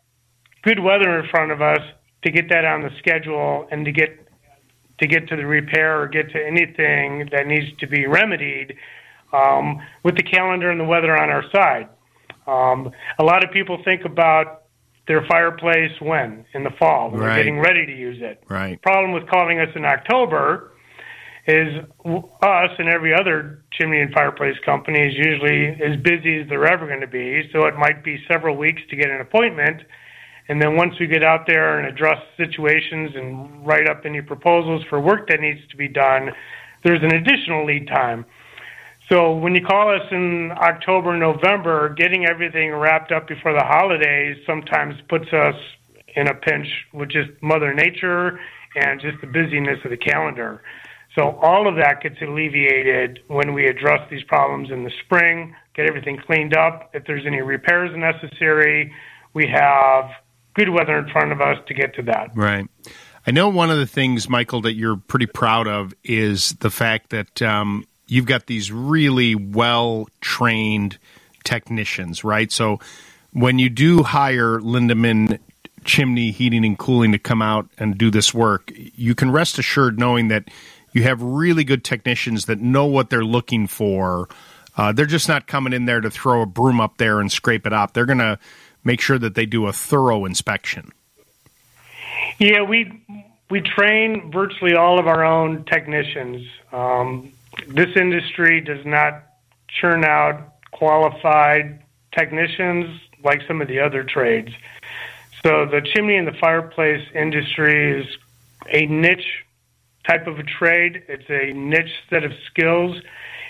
good weather in front of us to get that on the schedule and to get to the repair or get to anything that needs to be remedied with the calendar and the weather on our side. A lot of people think about their fireplace in the fall, when they're getting ready to use it. Right. The problem with calling us in October is us and every other chimney and fireplace company is usually as busy as they're ever going to be, so it might be several weeks to get an appointment. And then once we get out there and address situations and write up any proposals for work that needs to be done, there's an additional lead time. So when you call us in October, November, getting everything wrapped up before the holidays sometimes puts us in a pinch with just Mother Nature and just the busyness of the calendar. So all of that gets alleviated when we address these problems in the spring, get everything cleaned up. If there's any repairs necessary, we have good weather in front of us to get to that. Right. I know one of the things, Michael, that you're pretty proud of is the fact that you've got these really well-trained technicians, right? So when you do hire Lindemann Chimney Heating and Cooling to come out and do this work, you can rest assured knowing that you have really good technicians that know what they're looking for. They're just not coming in there to throw a broom up there and scrape it up. They're going to make sure that they do a thorough inspection. Yeah, we train virtually all of our own technicians. This industry does not churn out qualified technicians like some of the other trades. So the chimney and the fireplace industry is a niche type of a trade. It's a niche set of skills.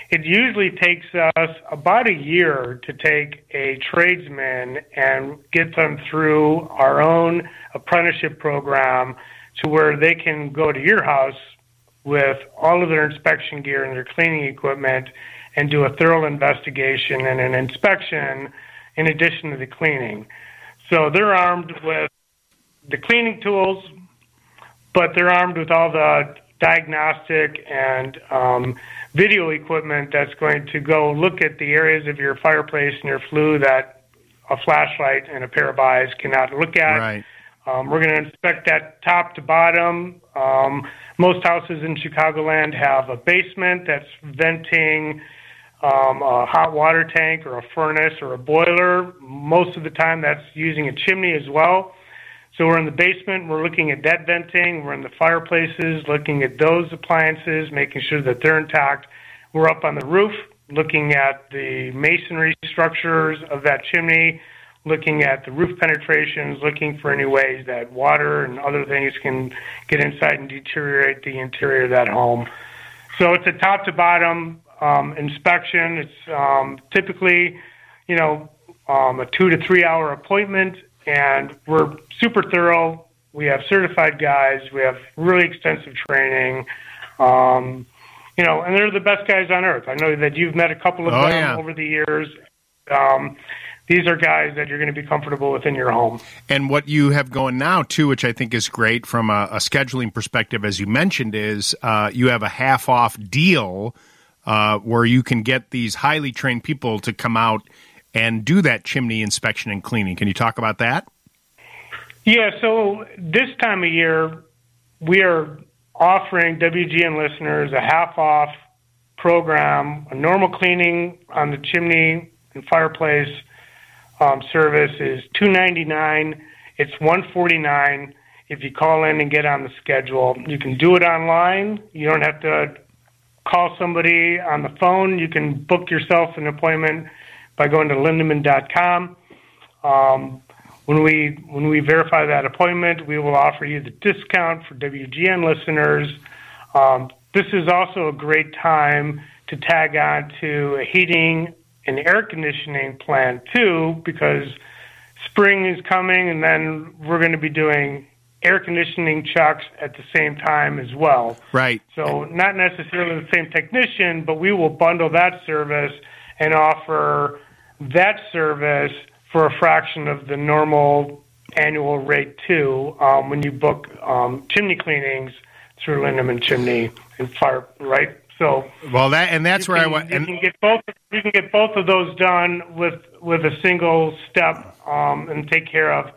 It usually takes us about a year to take a tradesman and get them through our own apprenticeship program to where they can go to your house with all of their inspection gear and their cleaning equipment and do a thorough investigation and an inspection in addition to the cleaning. So they're armed with the cleaning tools, but they're armed with all the diagnostic and video equipment that's going to go look at the areas of your fireplace and your flue that a flashlight and a pair of eyes cannot look at. Right. We're going to inspect that top to bottom. Most houses in Chicagoland have a basement that's venting a hot water tank or a furnace or a boiler. Most of the time that's using a chimney as well. So we're in the basement, we're looking at that venting, we're in the fireplaces, looking at those appliances, making sure that they're intact. We're up on the roof, looking at the masonry structures of that chimney, looking at the roof penetrations, looking for any ways that water and other things can get inside and deteriorate the interior of that home. So it's a top-to-bottom inspection. It's typically, a 2 to 3 hour appointment. And we're super thorough. We have certified guys. We have really extensive training. And they're the best guys on earth. I know that you've met a couple of them over the years. These are guys that you're going to be comfortable with in your home. And what you have going now, too, which I think is great from a scheduling perspective, as you mentioned, is you have a half-off deal where you can get these highly trained people to come out and do that chimney inspection and cleaning. Can you talk about that? Yeah, so this time of year, we are offering WGN listeners a half-off program, a normal cleaning on the chimney and fireplace service is $299. It's $149 if you call in and get on the schedule. You can do it online. You don't have to call somebody on the phone. You can book yourself an appointment by going to lindemann.com. When we verify that appointment, we will offer you the discount for WGN listeners. This is also a great time to tag on to a heating and air conditioning plan too, because spring is coming and then we're going to be doing air conditioning chucks at the same time as well. Right. So not necessarily the same technician, but we will bundle that service and offer that service for a fraction of the normal annual rate too, when you book chimney cleanings through Lindemann Chimney and Fire, right? So well, that and that's where I want. You can get both. You can get both of those done with a single step, and take care of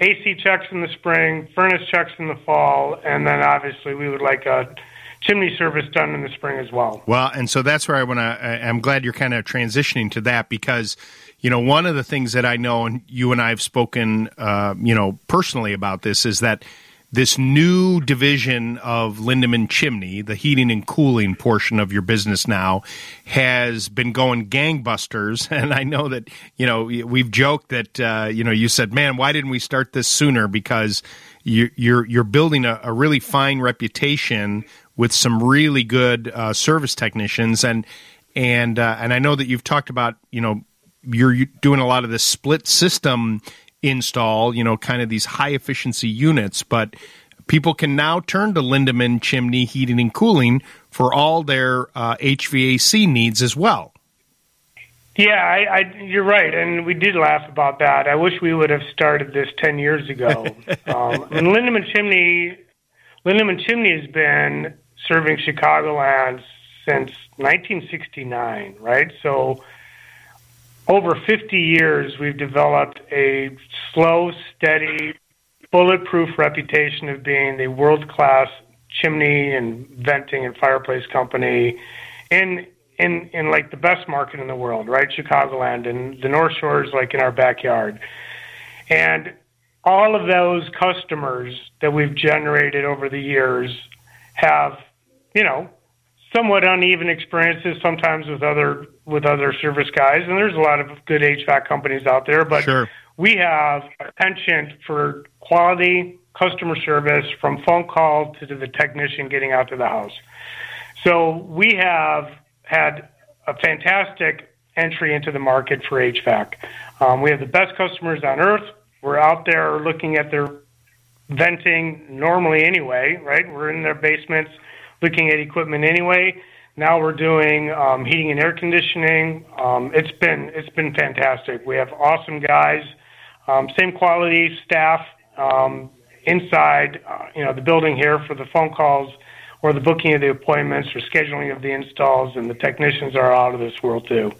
AC checks in the spring, furnace checks in the fall, and then obviously we would like a chimney service done in the spring as well. Well, and so that's where I want to. I'm glad you're kind of transitioning to that because, you know, one of the things that I know, and you and I have spoken, you know, personally about this, is that this new division of Lindemann Chimney, the heating and cooling portion of your business now, has been going gangbusters. And I know that, you know, we've joked that, you know, you said, man, why didn't we start this sooner? Because you're building a really fine reputation with some really good service technicians. And I know that you've talked about, you know, you're doing a lot of this split system install, you know, kind of these high efficiency units, but people can now turn to Lindemann Chimney Heating and Cooling for all their HVAC needs as well. Yeah, I you're right, and we did laugh about that. I wish we would have started this 10 years ago. And Lindemann Chimney has been serving Chicagoland since 1969, right? So over 50 years, we've developed a slow, steady, bulletproof reputation of being the world-class chimney and venting and fireplace company in like the best market in the world, right? Chicagoland and the North Shore is like in our backyard. And all of those customers that we've generated over the years have, you know, somewhat uneven experiences sometimes with other service guys, and there's a lot of good HVAC companies out there, but sure, we have a penchant for quality customer service from phone call to the technician getting out to the house. So we have had a fantastic entry into the market for HVAC. We have the best customers on earth. We're out there looking at their venting normally anyway, right? We're in their basements looking at equipment anyway. Now we're doing heating and air conditioning. It's been fantastic. We have awesome guys, same quality staff inside, you know, the building here for the phone calls or the booking of the appointments or scheduling of the installs, and the technicians are out of this world too.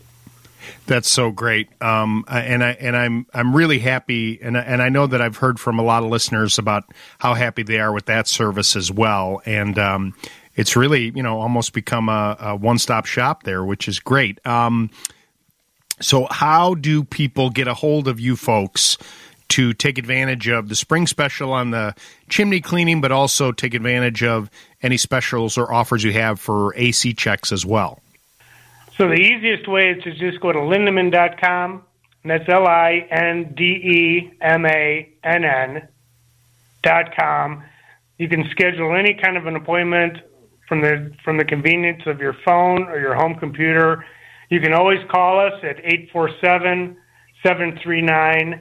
That's so great, and I'm really happy, and I know that I've heard from a lot of listeners about how happy they are with that service as well, and it's really, you know, almost become a one-stop shop there, which is great. So how do people get a hold of you folks to take advantage of the spring special on the chimney cleaning, but also take advantage of any specials or offers you have for AC checks as well? So the easiest way is to just go to lindemann.com, and that's lindemann.com. You can schedule any kind of an appointment from the convenience of your phone or your home computer. You can always call us at 847-739-4199.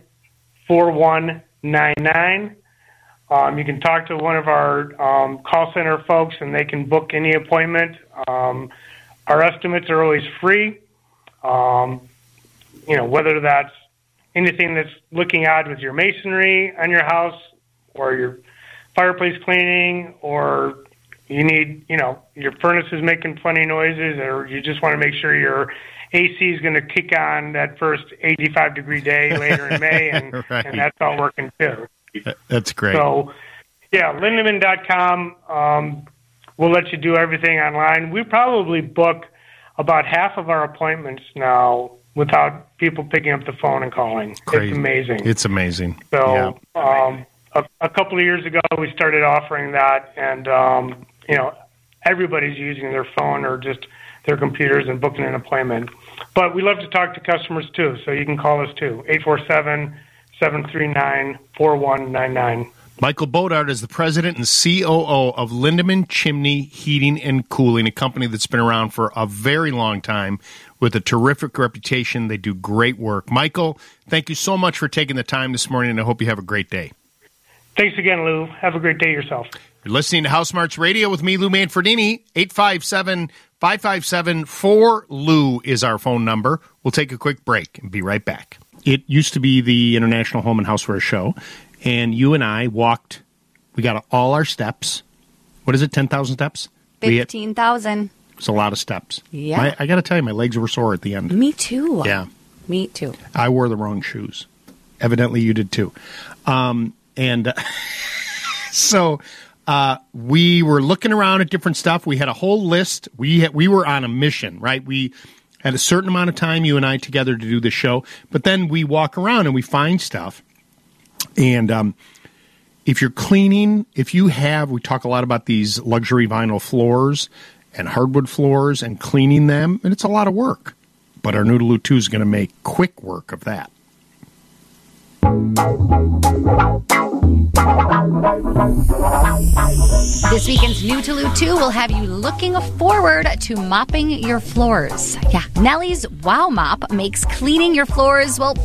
You can talk to one of our call center folks, and they can book any appointment. Our estimates are always free, you know, whether that's anything that's looking odd with your masonry on your house or your fireplace cleaning, or you need, you know, your furnace is making funny noises, or you just want to make sure your AC is going to kick on that first 85-degree day later in May, and, right, and that's all working too. That's great. So, yeah, lindemann.com. We'll let you do everything online. We probably book about half of our appointments now without people picking up the phone and calling. Crazy. It's amazing. It's amazing. So yeah. A couple of years ago, we started offering that, and you know, everybody's using their phone or just their computers and booking an appointment. But we love to talk to customers too, so you can call us too, 847-739-4199. Michael Bodart is the president and COO of Lindemann Chimney Heating and Cooling, a company that's been around for a very long time with a terrific reputation. They do great work. Michael, thank you so much for taking the time this morning, and I hope you have a great day. Thanks again, Lou. Have a great day yourself. You're listening to House Smarts Radio with me, Lou Manfredini. 857-557-4LOU is our phone number. We'll take a quick break and be right back. It used to be the International Home and Houseware Show, and you and I walked, we got all our steps. What is it, 10,000 steps? 15,000. It's a lot of steps. Yeah. I got to tell you, my legs were sore at the end. Me too. Yeah. Me too. I wore the wrong shoes. Evidently, you did too. So we were looking around at different stuff. We had a whole list. We were on a mission, right? We had a certain amount of time, you and I, together to do the show. But then we walk around and we find stuff. And if you're cleaning, we talk a lot about these luxury vinyl floors and hardwood floors and cleaning them. And it's a lot of work. But our Noodaloo 2 is going to make quick work of that. This weekend's Noodaloo 2 will have you looking forward to mopping your floors. Yeah, Nellie's Wow Mop makes cleaning your floors, well,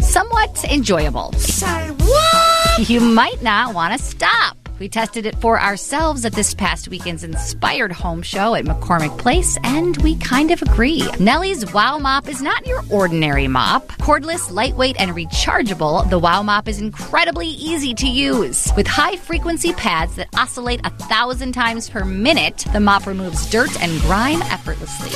somewhat enjoyable. Say what? You might not want to stop. We tested it for ourselves at this past weekend's Inspired Home Show at McCormick Place, and we kind of agree. Nellie's Wow Mop is not your ordinary mop. Cordless, lightweight, and rechargeable, the Wow Mop is incredibly easy to use. With high-frequency pads that oscillate 1,000 times per minute, the mop removes dirt and grime effortlessly.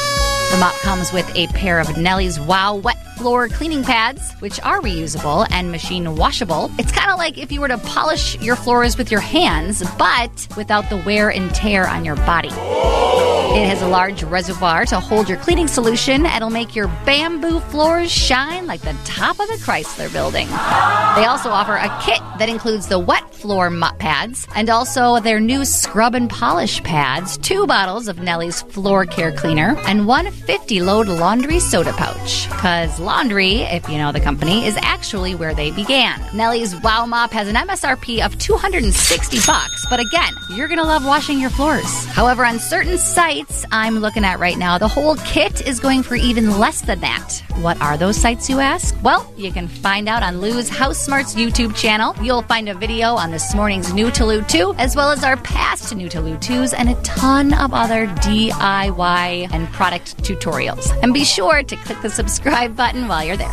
The mop comes with a pair of Nellie's Wow Wet Floor cleaning pads, which are reusable and machine washable. It's kind of like if you were to polish your floors with your hands, but without the wear and tear on your body. It has a large reservoir to hold your cleaning solution. It'll make your bamboo floors shine like the top of the Chrysler Building. They also offer a kit that includes the wet floor mop pads and also their new scrub and polish pads, 2 bottles of Nellie's Floor Care Cleaner, and 1 50-load laundry soda pouch. Because laundry, if you know the company, is actually where they began. Nellie's Wow Mop has an MSRP of $260, but again, you're going to love washing your floors. However, on certain sites I'm looking at right now, the whole kit is going for even less than that. What are those sites, you ask? Well, you can find out on Lou's House Smarts YouTube channel. You'll find a video on this morning's Noodaloo 2, as well as our past Noodaloo 2s and a ton of other DIY and product tutorials. And be sure to click the subscribe button while you're there.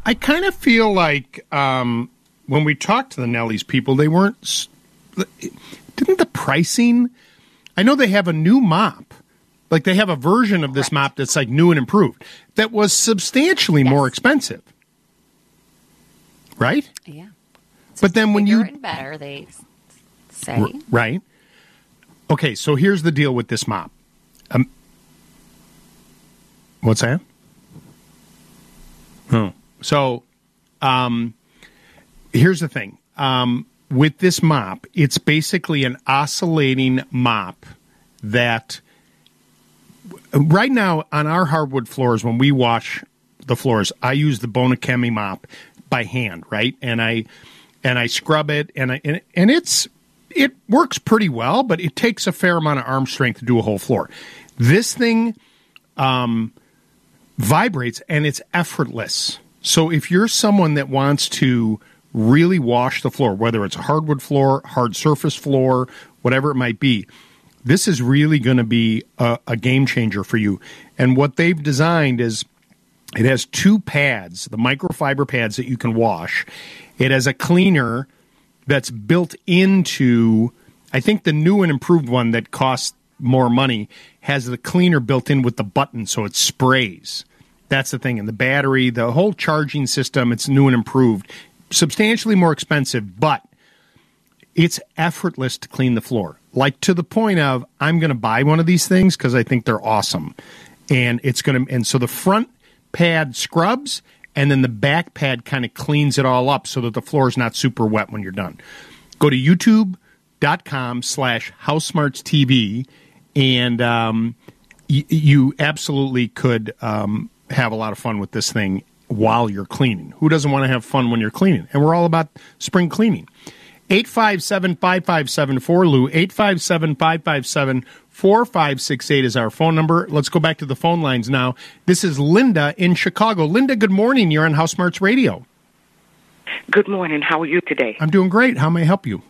I kind of feel like when we talked to the Nellie's people, they weren't... Didn't the pricing... I know they have a new mop. Like, they have a version of this mop that's, like, new and improved. That was substantially more expensive. Right? Yeah. It's but then when you... and better, they say. Right. Okay, so here's the deal with this mop. What's that? Oh. So, here's the thing. With this mop, it's basically an oscillating mop that right now on our hardwood floors, when we wash the floors, I use the Bonachemi mop by hand, right? And I scrub it, and it works pretty well, but it takes a fair amount of arm strength to do a whole floor. This thing vibrates, and it's effortless. So if you're someone that wants to really wash the floor, whether it's a hardwood floor, hard surface floor, whatever it might be, this is really going to be a game changer for you. And what they've designed is it has 2 pads, the microfiber pads that you can wash. It has a cleaner that's built into, I think the new and improved one that costs more money has the cleaner built in with the button so it sprays. That's the thing. And the battery, the whole charging system, it's new and improved. Substantially more expensive, but it's effortless to clean the floor. Like, to the point of, I'm going to buy one of these things because I think they're awesome. And it's going to, and so the front pad scrubs, and then the back pad kind of cleans it all up so that the floor is not super wet when you're done. Go to youtube.com/HouseSmartsTV, and you absolutely could have a lot of fun with this thing while you're cleaning. Who doesn't want to have fun when you're cleaning? And we're all about spring cleaning. 857-557-4LOU, 857-557-4568 is our phone number. Let's go back to the phone lines now. This is Linda in Chicago. Linda, good morning. You're on House Smarts Radio. Good morning. How are you today? I'm doing great. How may I help you?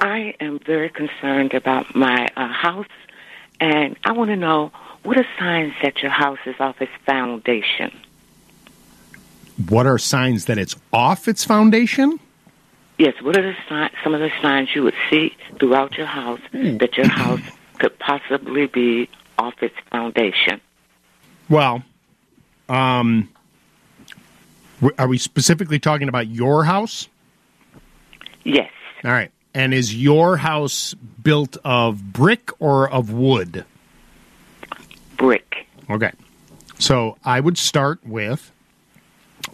I am very concerned about my house, and I want to know, what are signs that your house is off its foundation? What are signs that it's off its foundation? Yes, what are some of the signs you would see throughout your house that your house could possibly be off its foundation? Well, are we specifically talking about your house? Yes. All right. And is your house built of brick or of wood? Brick. Okay. So I would start with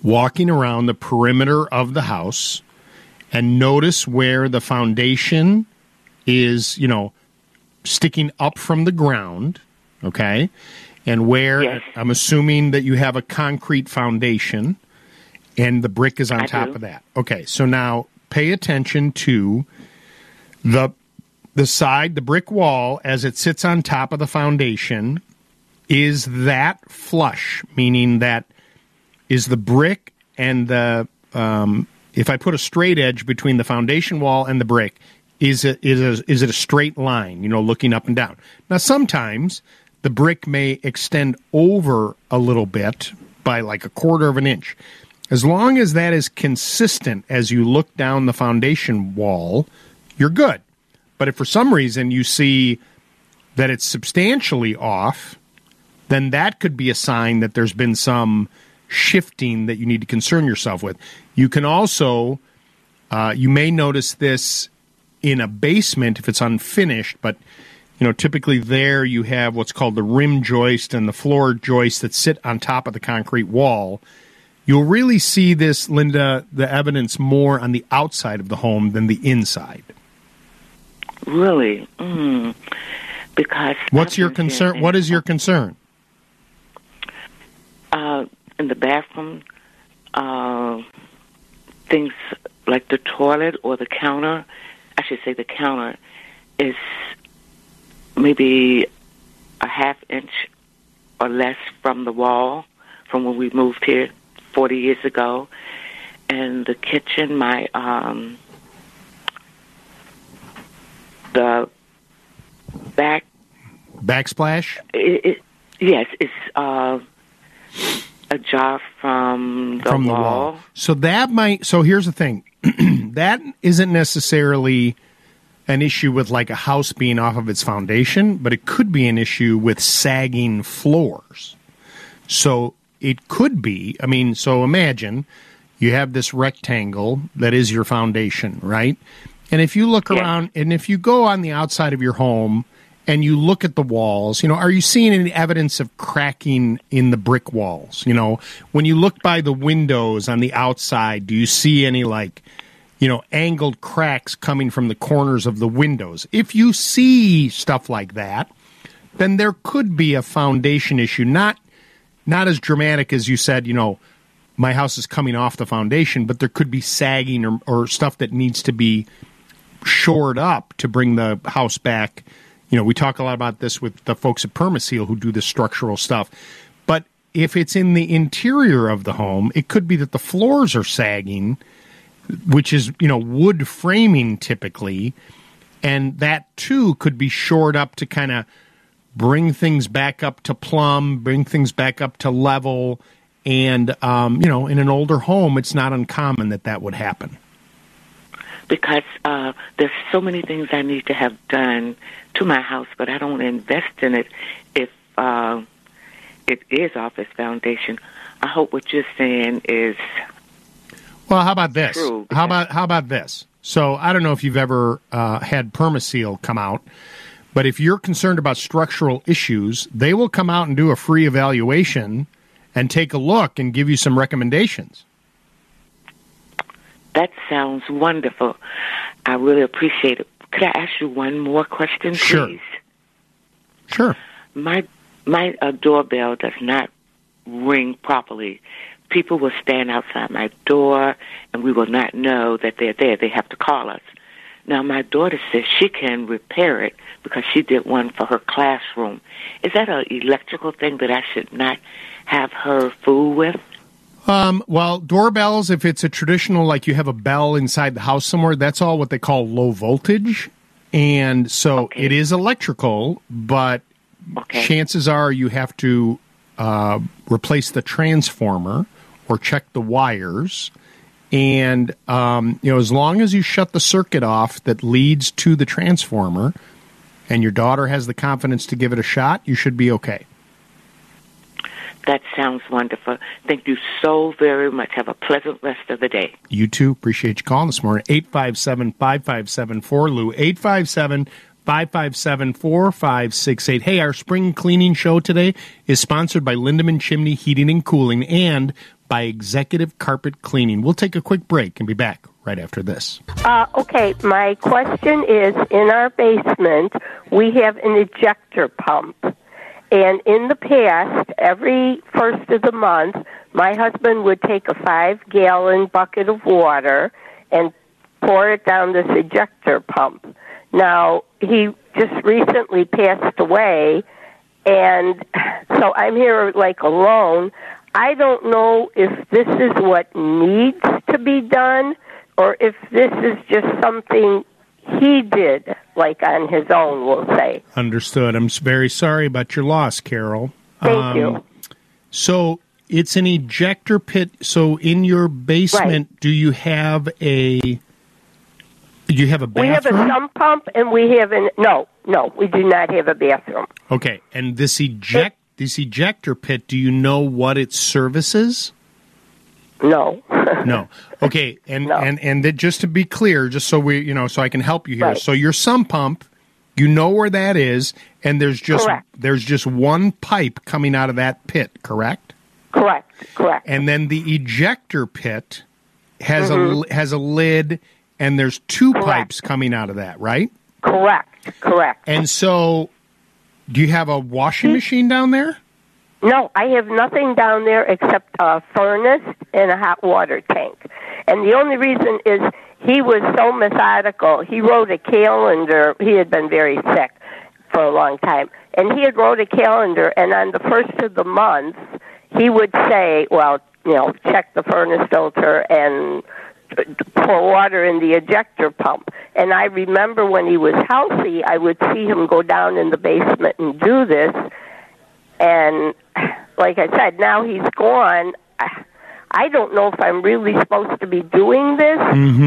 walking around the perimeter of the house and notice where the foundation is, you know, sticking up from the ground, okay? And where, yes. I'm assuming that you have a concrete foundation and the brick is on top of that. Okay, so now pay attention to the side, the brick wall, as it sits on top of the foundation. Is that flush, meaning that is the brick and the... if I put a straight edge between the foundation wall and the brick, is it a straight line, you know, looking up and down? Now, sometimes the brick may extend over a little bit by like 1/4 of an inch. As long as that is consistent as you look down the foundation wall, you're good. But if for some reason you see that it's substantially off, then that could be a sign that there's been some shifting that you need to concern yourself with. You can also, you may notice this in a basement if it's unfinished, but, you know, typically there you have what's called the rim joist and the floor joist that sit on top of the concrete wall. You'll really see this, Linda, the evidence more on the outside of the home than the inside. Really? Because... What's your concern? What is your concern? In the bathroom, things like the toilet or the counter, I should say the counter, is maybe 1/2 inch or less from the wall from when we moved here 40 years ago. And the kitchen, my the backsplash? Yes, it's a jar from the wall. So that might... So here's the thing. That isn't necessarily an issue with like a house being off of its foundation, but it could be an issue with sagging floors. So it could be... I mean, so imagine you have this rectangle that is your foundation, right? And if you look around and if you go on the outside of your home and you look at the walls, you know, are you seeing any evidence of cracking in the brick walls? You know, when you look by the windows on the outside, do you see any, like, you know, angled cracks coming from the corners of the windows? If you see stuff like that, then there could be a foundation issue. Not as dramatic as you said, you know, my house is coming off the foundation, but there could be sagging or stuff that needs to be shored up to bring the house back. You know, we talk a lot about this with the folks at Permaseal who do the structural stuff. But if it's in the interior of the home, it could be that the floors are sagging, which is, you know, wood framing typically. And that, too, could be shored up to kind of bring things back up to plumb, bring things back up to level. And, you know, in an older home, it's not uncommon that that would happen. Because there's so many things I need to have done to my house, but I don't invest in it if it is off its foundation. I hope what you're saying is well. How about this? True. How about this? So I don't know if you've ever had Permaseal come out, but if you're concerned about structural issues, they will come out and do a free evaluation and take a look and give you some recommendations. That sounds wonderful. I really appreciate it. Could I ask you one more question, please? Sure. My doorbell does not ring properly. People will stand outside my door, and we will not know that they're there. They have to call us. Now, my daughter says she can repair it because she did one for her classroom. Is that an electrical thing that I should not have her fool with? Well, doorbells, if it's a traditional, like you have a bell inside the house somewhere, that's all what they call low voltage. And so it is electrical, but chances are you have to replace the transformer or check the wires. And, you know, as long as you shut the circuit off that leads to the transformer and your daughter has the confidence to give it a shot, you should be okay. That sounds wonderful. Thank you so very much. Have a pleasant rest of the day. You too. Appreciate you calling this morning. 857-5574, Lou. 857-557-4568. Hey, our spring cleaning show today is sponsored by Lindemann Chimney Heating and Cooling and by Executive Carpet Cleaning. We'll take a quick break and be back right after this. Okay, my question is, in our basement, we have an ejector pump. And in the past, every first of the month, my husband would take a 5-gallon bucket of water and pour it down this ejector pump. Now, he just recently passed away, and so I'm here like alone. I don't know if this is what needs to be done or if this is just something he did, like on his own, we'll say. Understood. I'm very sorry about your loss, Carol. Thank you. So it's an ejector pit. So in your basement, do you have a bathroom? We have a sump pump, and we have an no, we do not have a bathroom. Okay, and this this ejector pit, do you know what it services? No. No. Okay, and just to be clear, just so we, you know, so I can help you here. Right. So your sump pump, you know where that is, and there's just there's just one pipe coming out of that pit, correct? Correct. And then the ejector pit has a lid, and there's two pipes coming out of that, right? Correct. And so, do you have a washing machine down there? No, I have nothing down there except a furnace and a hot water tank. And the only reason is he was so methodical. He wrote a calendar. He had been very sick for a long time. And he had wrote a calendar, and on the first of the month, he would say, well, you know, check the furnace filter and pour water in the ejector pump. And I remember when he was healthy, I would see him go down in the basement and do this. And like I said, now he's gone. I don't know if I'm really supposed to be doing this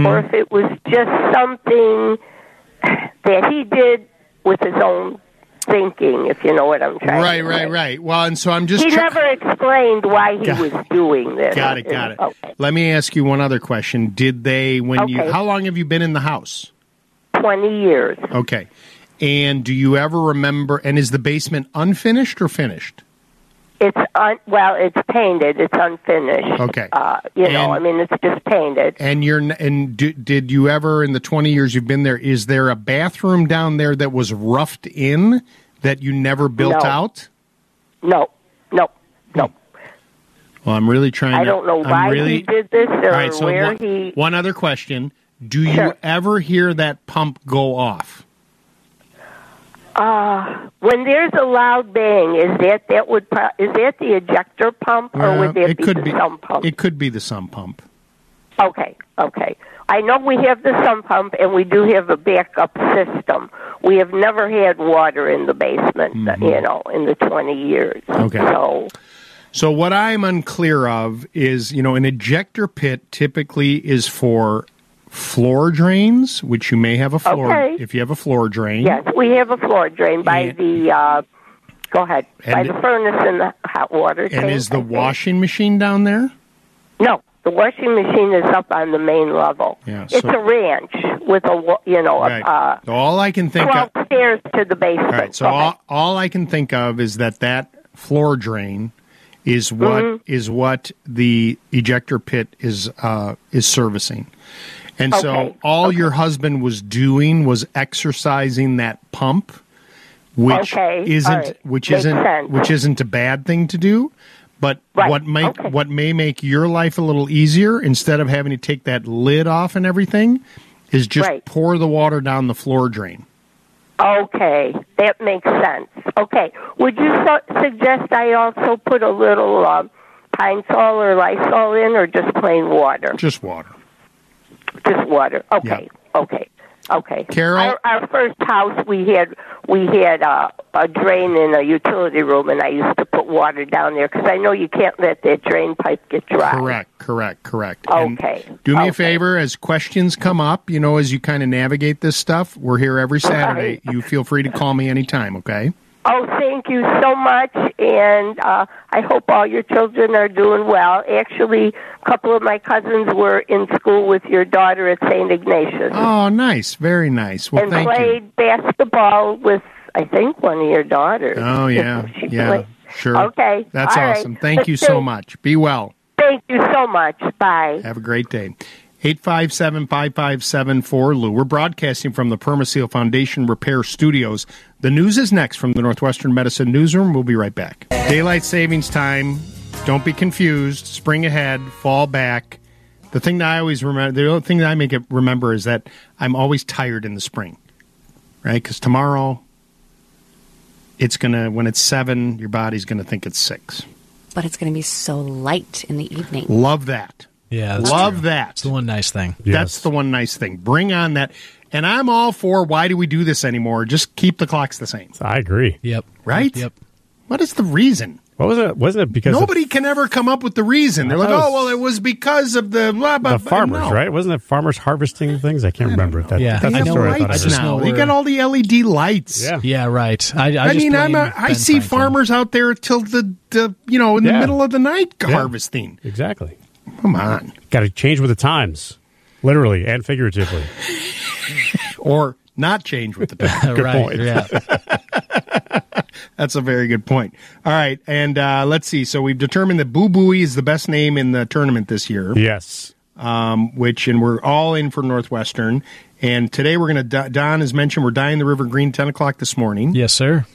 or if it was just something that he did with his own thinking, if you know what I'm trying to say. Right. Well, and so I'm just... He never explained why he was doing this. Got it. Okay. Let me ask you one other question. Did they, when you... How long have you been in the house? 20 years. Okay. And do you ever remember, and is the basement unfinished or finished? It's, well, it's painted. It's unfinished. Okay. It's just painted. And did you ever, in the 20 years you've been there, is there a bathroom down there that was roughed in that you never built out? No. Well, I'm really trying to... I don't know why he did this or where he... One other question. Do you ever hear that pump go off? When there's a loud bang, is that the ejector pump, or would that be the sump pump? It could be the sump pump. Okay. I know we have the sump pump, and we do have a backup system. We have never had water in the basement, you know, in the 20 years. Okay. So what I'm unclear of is, you know, an ejector pit typically is for floor drains, which you may have a floor, if you have a floor drain. Yes, we have a floor drain by the furnace and the hot water tank. And is the washing machine down there? No, the washing machine is up on the main level. Yeah, so, it's a ranch with a, you know, so all I can think of, stairs to the basement. All right, so all I can think of is that floor drain is what is what the ejector pit is servicing. And so all your husband was doing was exercising that pump, which isn't a bad thing to do, but what may make your life a little easier, instead of having to take that lid off and everything, is just pour the water down the floor drain. Okay, that makes sense. Okay, would you suggest I also put a little Pine Sol or Lysol in, or just plain water? Just water. Just water. Okay. Yeah. Okay. Okay. Carol? Our first house, we had a drain in a utility room, and I used to put water down there because I know you can't let that drain pipe get dry. Correct. Okay. And do me a favor, as questions come up, you know, as you kind of navigate this stuff, we're here every Saturday. You feel free to call me anytime, okay? Oh, thank you so much, and I hope all your children are doing well. Actually, a couple of my cousins were in school with your daughter at St. Ignatius. Oh, nice. Very nice. Well, thank you. And played basketball with, I think, one of your daughters. Oh, yeah. Yeah, sure. Okay. That's awesome. Thank you so much. Be well. Thank you so much. Bye. Have a great day. 857-5574-LOU. We're broadcasting from the Permaseal Foundation Repair Studios. The news is next from the Northwestern Medicine Newsroom. We'll be right back. Daylight savings time. Don't be confused. Spring ahead. Fall back. The thing that I always remember, the only thing that I make it remember is that I'm always tired in the spring, right? Because tomorrow, it's gonna, when it's 7, your body's gonna think it's 6. But it's gonna be so light in the evening. Love that. Yeah, love that. That's the one nice thing. Yes. That's the one nice thing. Bring on that. And I'm all for, why do we do this anymore? Just keep the clocks the same. I agree. Yep. Right? Yep. What is the reason? What was it? Wasn't it because nobody can ever come up with the reason? They're like, oh, well, it was because of the blah blah. The farmers, right? Wasn't it farmers harvesting things? I can't remember that. Yeah, that's the story. Lights now. They got all the LED lights. Yeah, right. I see farmers out there till the in the middle of the night harvesting. Exactly. Come on. Got to change with the times, literally and figuratively. Or not change with the times. Good point. Yeah. That's a very good point. All right. And let's see. So we've determined that Boo Buie is the best name in the tournament this year. Yes. And we're all in for Northwestern. And today we're going to, Don has mentioned, we're dyeing the river green 10 o'clock this morning. Yes, sir.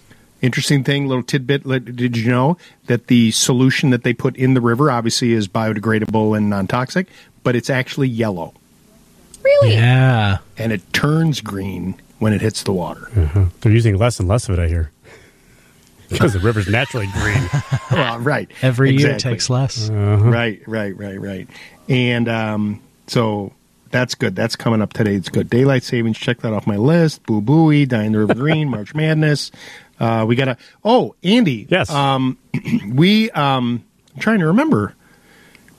Interesting thing, little tidbit, did you know that the solution that they put in the river obviously is biodegradable and non-toxic, but it's actually yellow. Really? Yeah. And it turns green when it hits the water. Uh-huh. They're using less and less of it, I hear. Because the river's naturally green. Well, right. Every year it takes less. Uh-huh. Right. And so... That's good. That's coming up today. It's good. Daylight savings. Check that off my list. Boo Buie, Dyeing the River Green, March Madness. We got a... Oh, Andy. Yes. I'm trying to remember.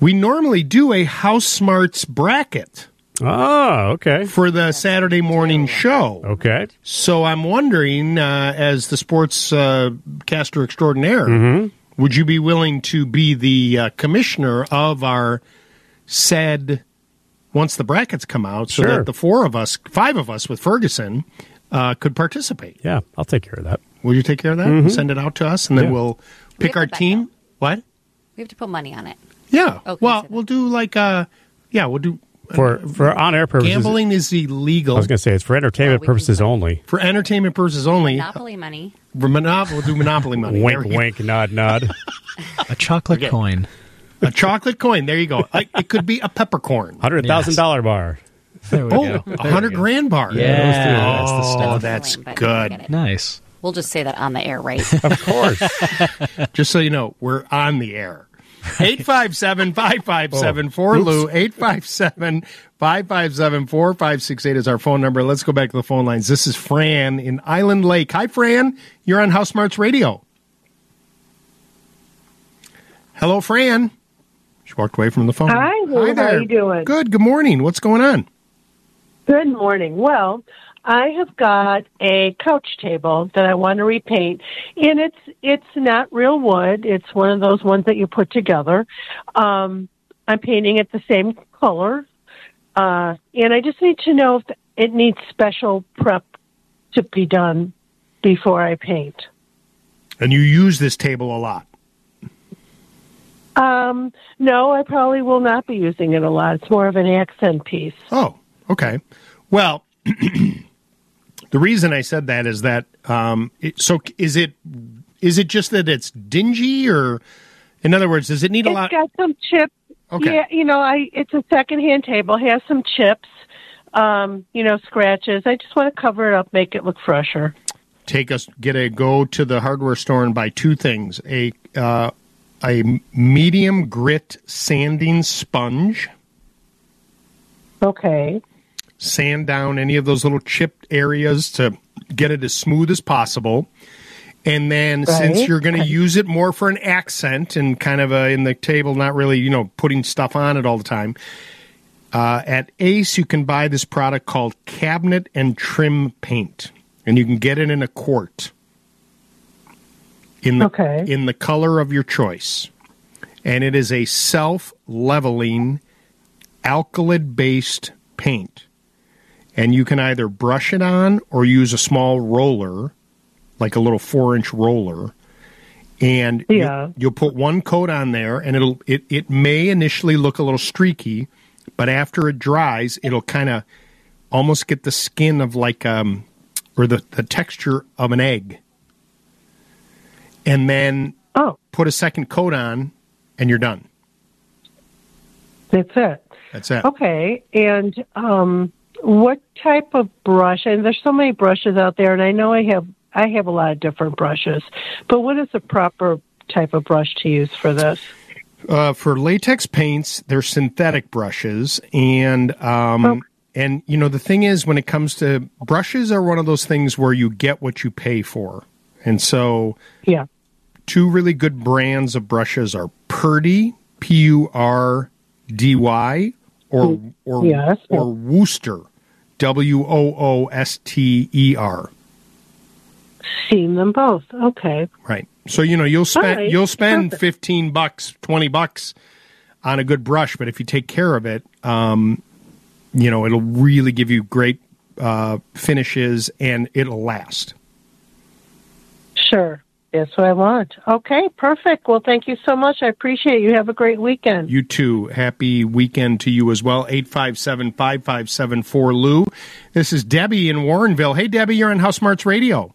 We normally do a House Smarts bracket. Oh, okay. For the Saturday morning show. Okay. So I'm wondering, as the sports caster extraordinaire, mm-hmm. would you be willing to be the commissioner of our said... Once the brackets come out, so that the five of us with Ferguson, could participate. Yeah, I'll take care of that. Will you take care of that? Mm-hmm. Send it out to us, and then we'll pick our team. What? We have to put money on it. Yeah. Oh, well, we'll do like we'll do for on-air purposes. Gambling is illegal. I was going to say it's for entertainment purposes only. For entertainment purposes only. Monopoly money. We'll do Monopoly money. Wink, wink, nod, nod. A chocolate coin. A chocolate coin. There you go. It could be a peppercorn. $100,000 bar. There we go. $100,000 bar. Yeah. Oh, that's good. Nice. We'll just say that on the air, right? Of course. Just so you know, we're on the air. 857-557-4LOU. 857-557-4568 is our phone number. Let's go back to the phone lines. This is Fran in Island Lake. Hi, Fran. You're on House Smarts Radio. Hello, Fran. She walked away from the phone. Hi, Hi there. How are you doing? Good. Good morning. What's going on? Good morning. Well, I have got a couch table that I want to repaint, and it's not real wood. It's one of those ones that you put together. I'm painting it the same color, and I just need to know if it needs special prep to be done before I paint. And you use this table a lot. No, I probably will not be using it a lot. It's more of an accent piece. Oh, okay. Well, the reason I said that is that, is it just that it's dingy, or in other words, does it need a lot? It's got some chips. Okay. Yeah, it's a secondhand table. It has some chips, scratches. I just want to cover it up, make it look fresher. Go to the hardware store and buy two things, a medium grit sanding sponge. Okay. Sand down any of those little chipped areas to get it as smooth as possible. And then since you're going to use it more for an accent and kind of in the table, not really, you know, putting stuff on it all the time, at Ace you can buy this product called Cabinet and Trim Paint. And you can get it in a quart in the color of your choice. And it is a self-leveling alkylate-based paint. And you can either brush it on or use a small roller, like a little 4-inch roller, and you'll put one coat on there, and it may initially look a little streaky, but after it dries, it'll kind of almost get the skin of like or the texture of an egg. And then put a second coat on, and you're done. That's it. That's it. Okay, and what type of brush? And there's so many brushes out there, and I know I have a lot of different brushes, but what is the proper type of brush to use for this? For latex paints, they're synthetic brushes, and you know, the thing is, when it comes to brushes, are one of those things where you get what you pay for, and so two really good brands of brushes are Purdy, Purdy, or Wooster, Wooster. Seen them both. Okay. Right. So, you know, you'll spend $15, $20 on a good brush, but if you take care of it, you know, it'll really give you great finishes, and it'll last. Sure. That's what I want. Okay, perfect. Well, thank you so much. I appreciate you. Have a great weekend. You too. Happy weekend to you as well. 857-5574-LOU. This is Debbie in Warrenville. Hey, Debbie, you're on House Smarts Radio.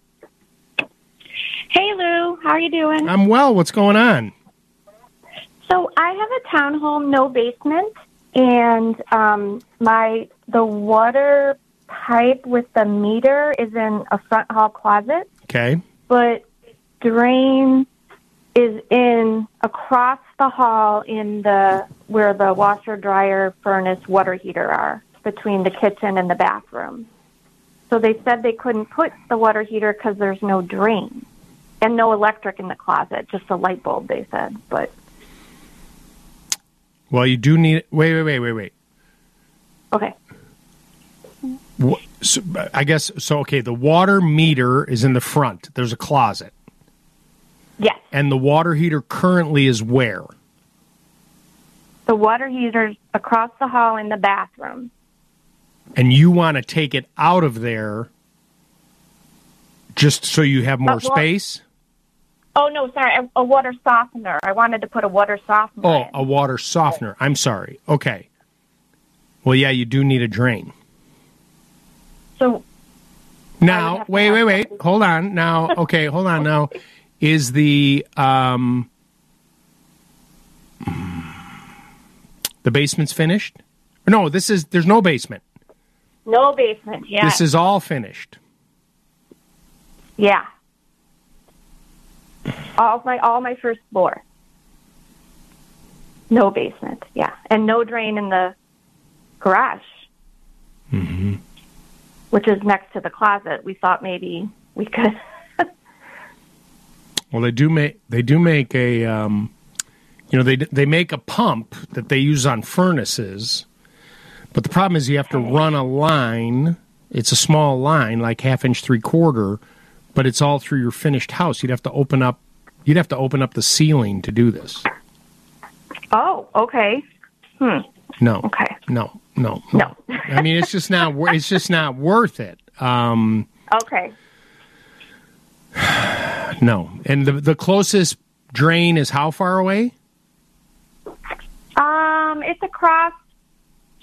Hey, Lou. How are you doing? I'm well. What's going on? So I have a townhome, no basement, and the water pipe with the meter is in a front hall closet. Okay. But drain is in across the hall in the where the washer, dryer, furnace, water heater are, between the kitchen and the bathroom. So they said they couldn't put the water heater because there's no drain. And no electric in the closet, just a light bulb, they said. But well, you do need... Wait. Okay. The water meter is in the front. There's a closet. Yes. And the water heater currently is where? The water heater's across the hall in the bathroom. And you want to take it out of there just so you have more space? Oh, no, sorry, a water softener. I wanted to put a water softener in. A water softener. I'm sorry. Okay. Well, yeah, you do need a drain. So now, wait. Hold on. Now, okay, hold on now. Is the basement's finished? No, there's no basement. No basement, yeah. This is all finished. Yeah. All my first floor. No basement, yeah. And no drain in the garage. Mm-hmm. Which is next to the closet. We thought maybe we could. Well, they do make a they make a pump that they use on furnaces. But the problem is you have to run a line. It's a small line, like 1/2 inch, 3/4, but it's all through your finished house. You'd have to open up the ceiling to do this. Oh, okay. Hmm. No. Okay. No. I mean, it's just not worth it. Okay. No. And the closest drain is how far away? It's across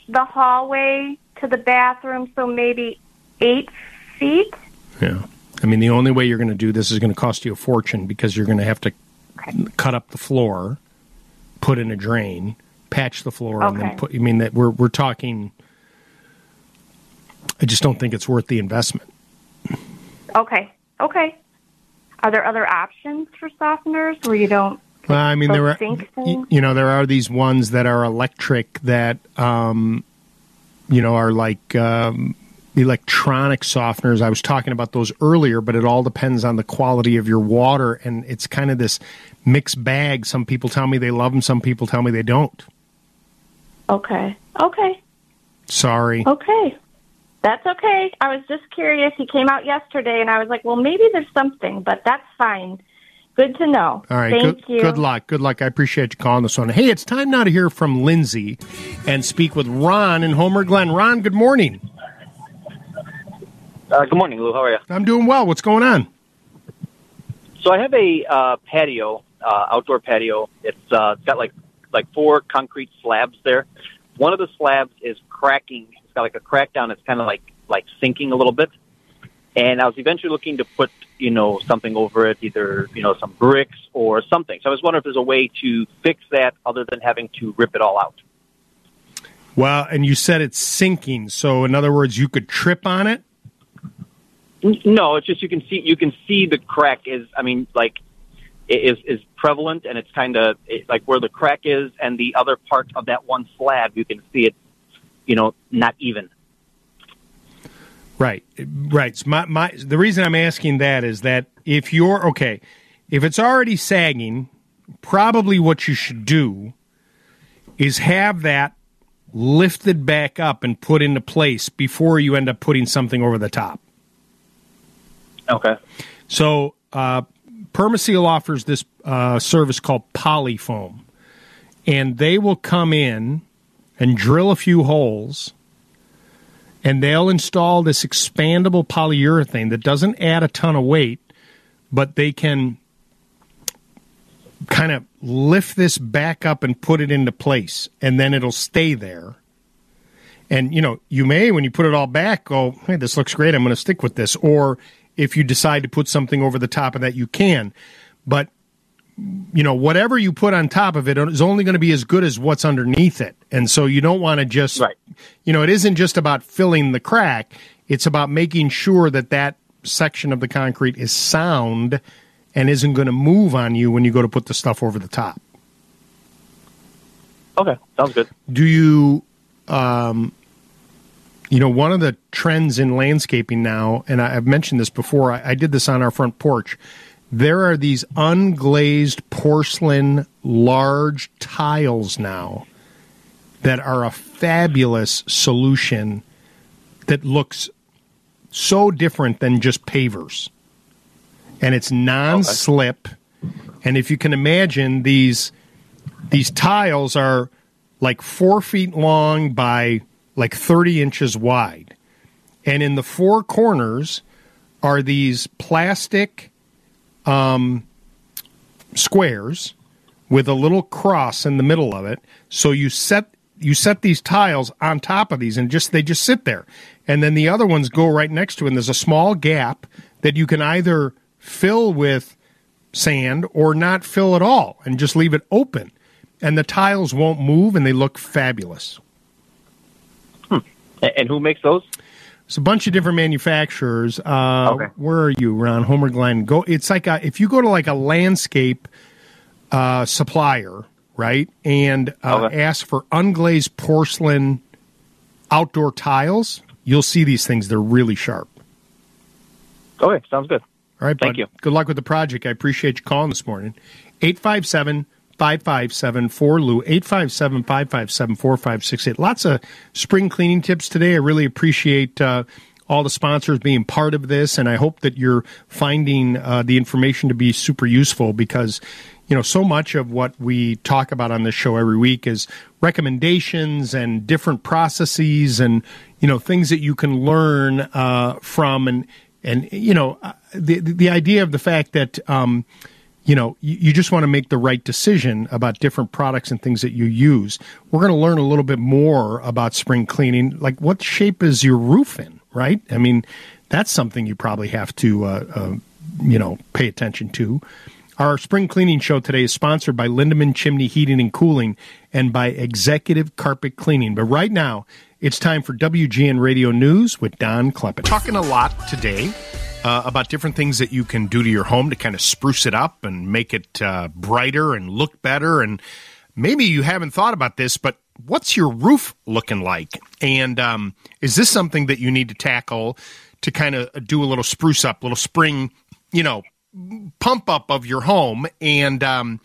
the hallway to the bathroom, so maybe 8 feet. Yeah. I mean, the only way you're going to do this is going to cost you a fortune, because you're going to have to cut up the floor, put in a drain, patch the floor, and then put... I mean, that we're talking... I just don't think it's worth the investment. Okay. Are there other options for softeners where you don't Well, I mean, there are these ones that are electric that, are like electronic softeners. I was talking about those earlier, but it all depends on the quality of your water. And it's kind of this mixed bag. Some people tell me they love them. Some people tell me they don't. Okay. Sorry. Okay. That's okay. I was just curious. He came out yesterday, and I was like, well, maybe there's something, but that's fine. Good to know. All right. Thank you. Good luck. I appreciate you calling this one. Hey, it's time now to hear from Lindsay and speak with Ron and Homer Glen. Ron, good morning. Good morning, Lou. How are you? I'm doing well. What's going on? So I have a outdoor patio. It's got like four concrete slabs there. One of the slabs is cracking. It's got like a crack down. It's kind of like sinking a little bit. And I was eventually looking to put, something over it, either, some bricks or something. So I was wondering if there's a way to fix that other than having to rip it all out. Well, and you said it's sinking. So in other words, you could trip on it? No, it's just you can see the crack is prevalent, and it's kind of like where the crack is and the other part of that one slab, you can see it, not even. Right. So the reason I'm asking that is that if it's already sagging, probably what you should do is have that lifted back up and put into place before you end up putting something over the top. Okay. So Permaseal offers this service called Polyfoam, and they will come in and drill a few holes, and they'll install this expandable polyurethane that doesn't add a ton of weight, but they can kind of lift this back up and put it into place, and then it'll stay there. And, you may, when you put it all back, go, hey, this looks great, I'm going to stick with this. Or if you decide to put something over the top of that, you can. But, whatever you put on top of it is only going to be as good as what's underneath it. And so you don't want to just, it isn't just about filling the crack. It's about making sure that section of the concrete is sound and isn't going to move on you when you go to put the stuff over the top. Okay, sounds good. Do you... one of the trends in landscaping now, and I've mentioned this before, I did this on our front porch, there are these unglazed porcelain large tiles now that are a fabulous solution that looks so different than just pavers. And it's non-slip. Okay. And if you can imagine, these tiles are like 4 feet long by... like 30 inches wide. And in the four corners are these plastic squares with a little cross in the middle of it. So you set these tiles on top of these, and they just sit there. And then the other ones go right next to it, and there's a small gap that you can either fill with sand or not fill at all and just leave it open. And the tiles won't move, and they look fabulous. And who makes those? It's a bunch of different manufacturers. Okay. Where are you, Ron? Homer Glenn. Go. It's like if you go to like a landscape supplier, right, and ask for unglazed porcelain outdoor tiles, you'll see these things. They're really sharp. Okay, sounds good. All right, thank you. Good luck with the project. I appreciate you calling this morning. 857-557-4LOU, 857-557-4568. Lots of spring cleaning tips today. I really appreciate all the sponsors being part of this, and I hope that you're finding the information to be super useful because, so much of what we talk about on this show every week is recommendations and different processes and, things that you can learn from. And the idea of the fact that you just want to make the right decision about different products and things that you use. We're going to learn a little bit more about spring cleaning. Like, what shape is your roof in, right? I mean, that's something you probably have to, pay attention to. Our spring cleaning show today is sponsored by Lindemann Chimney Heating and Cooling and by Executive Carpet Cleaning. But right now, it's time for WGN Radio News with Don Kleppen. Talking a lot today about different things that you can do to your home to kind of spruce it up and make it brighter and look better. And maybe you haven't thought about this, but what's your roof looking like? And is this something that you need to tackle to kind of do a little spruce up, little spring, you know, pump up of your home? And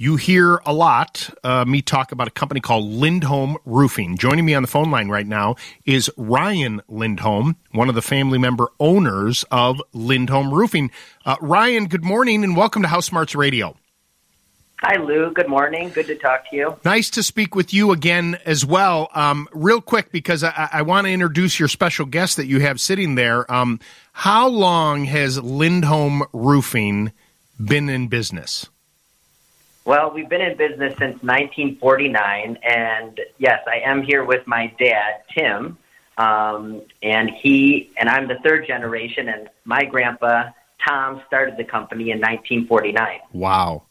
you hear a lot me talk about a company called Lindholm Roofing. Joining me on the phone line right now is Ryan Lindholm, one of the family member owners of Lindholm Roofing. Ryan, good morning and welcome to House Smarts Radio. Hi, Lou. Good morning. Good to talk to you. Nice to speak with you again as well. Real quick, because I want to introduce your special guest that you have sitting there. How long has Lindholm Roofing been in business? Well, we've been in business since 1949, and yes, I am here with my dad, Tim, and I'm the third generation, and my grandpa, Tom, started the company in 1949. Wow.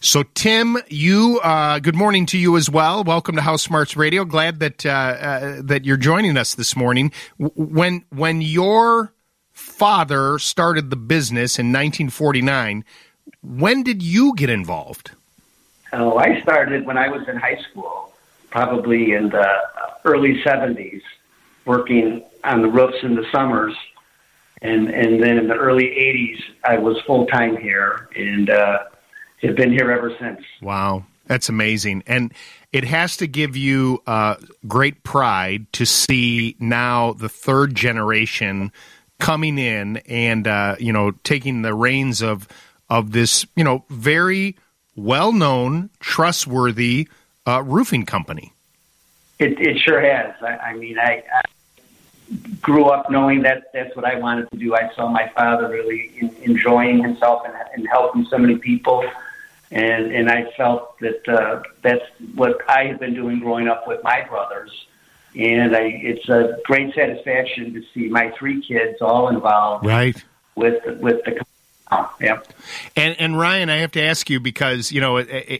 So, Tim, you good morning to you as well. Welcome to House Smarts Radio. Glad that that you're joining us this morning. When your father started the business in 1949, when did you get involved? Oh, I started when I was in high school, probably in the early 70s, working on the roofs in the summers. And then in the early 80s, I was full-time here, and have been here ever since. Wow, that's amazing. And it has to give you great pride to see now the third generation coming in and, you know, taking the reins of this, you know, very well-known, trustworthy roofing company. It sure has. I mean, I grew up knowing that that's what I wanted to do. I saw my father really enjoying himself and helping so many people. And I felt that that's what I had been doing growing up with my brothers. And it's a great satisfaction to see my three kids all involved with the company. Oh, yeah. And Ryan, I have to ask you because, you know,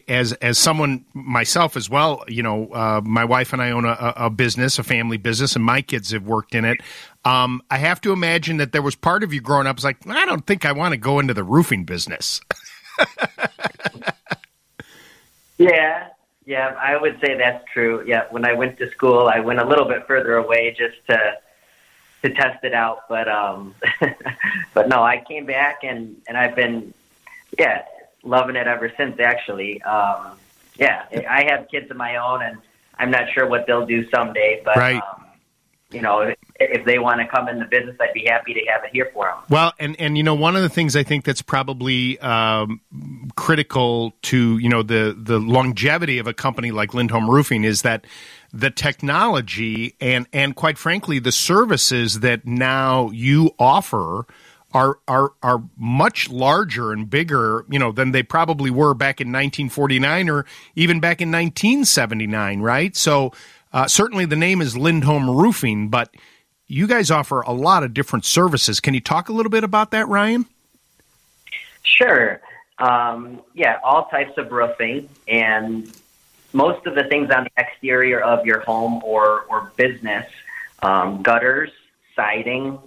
as someone myself as well, you know, my wife and I own a business, a family business, and my kids have worked in it. I have to imagine that there was part of you growing up was like, I don't think I want to go into the roofing business. Yeah, I would say that's true. Yeah, when I went to school, I went a little bit further away just to test it out, but but no, I came back and I've been loving it ever since. Actually, I have kids of my own, and I'm not sure what they'll do someday. But you know, if they want to come in the business, I'd be happy to have it here for them. Well, and you know, one of the things I think that's probably critical to the longevity of a company like Lindholm Roofing is that the technology and quite frankly, the services that now you offer are much larger and bigger, you know, than they probably were back in 1949 or even back in 1979, right? So certainly the name is Lindholm Roofing, but you guys offer a lot of different services. Can you talk a little bit about that, Ryan? Sure. All types of roofing, and most of the things on the exterior of your home or business, gutters, siding,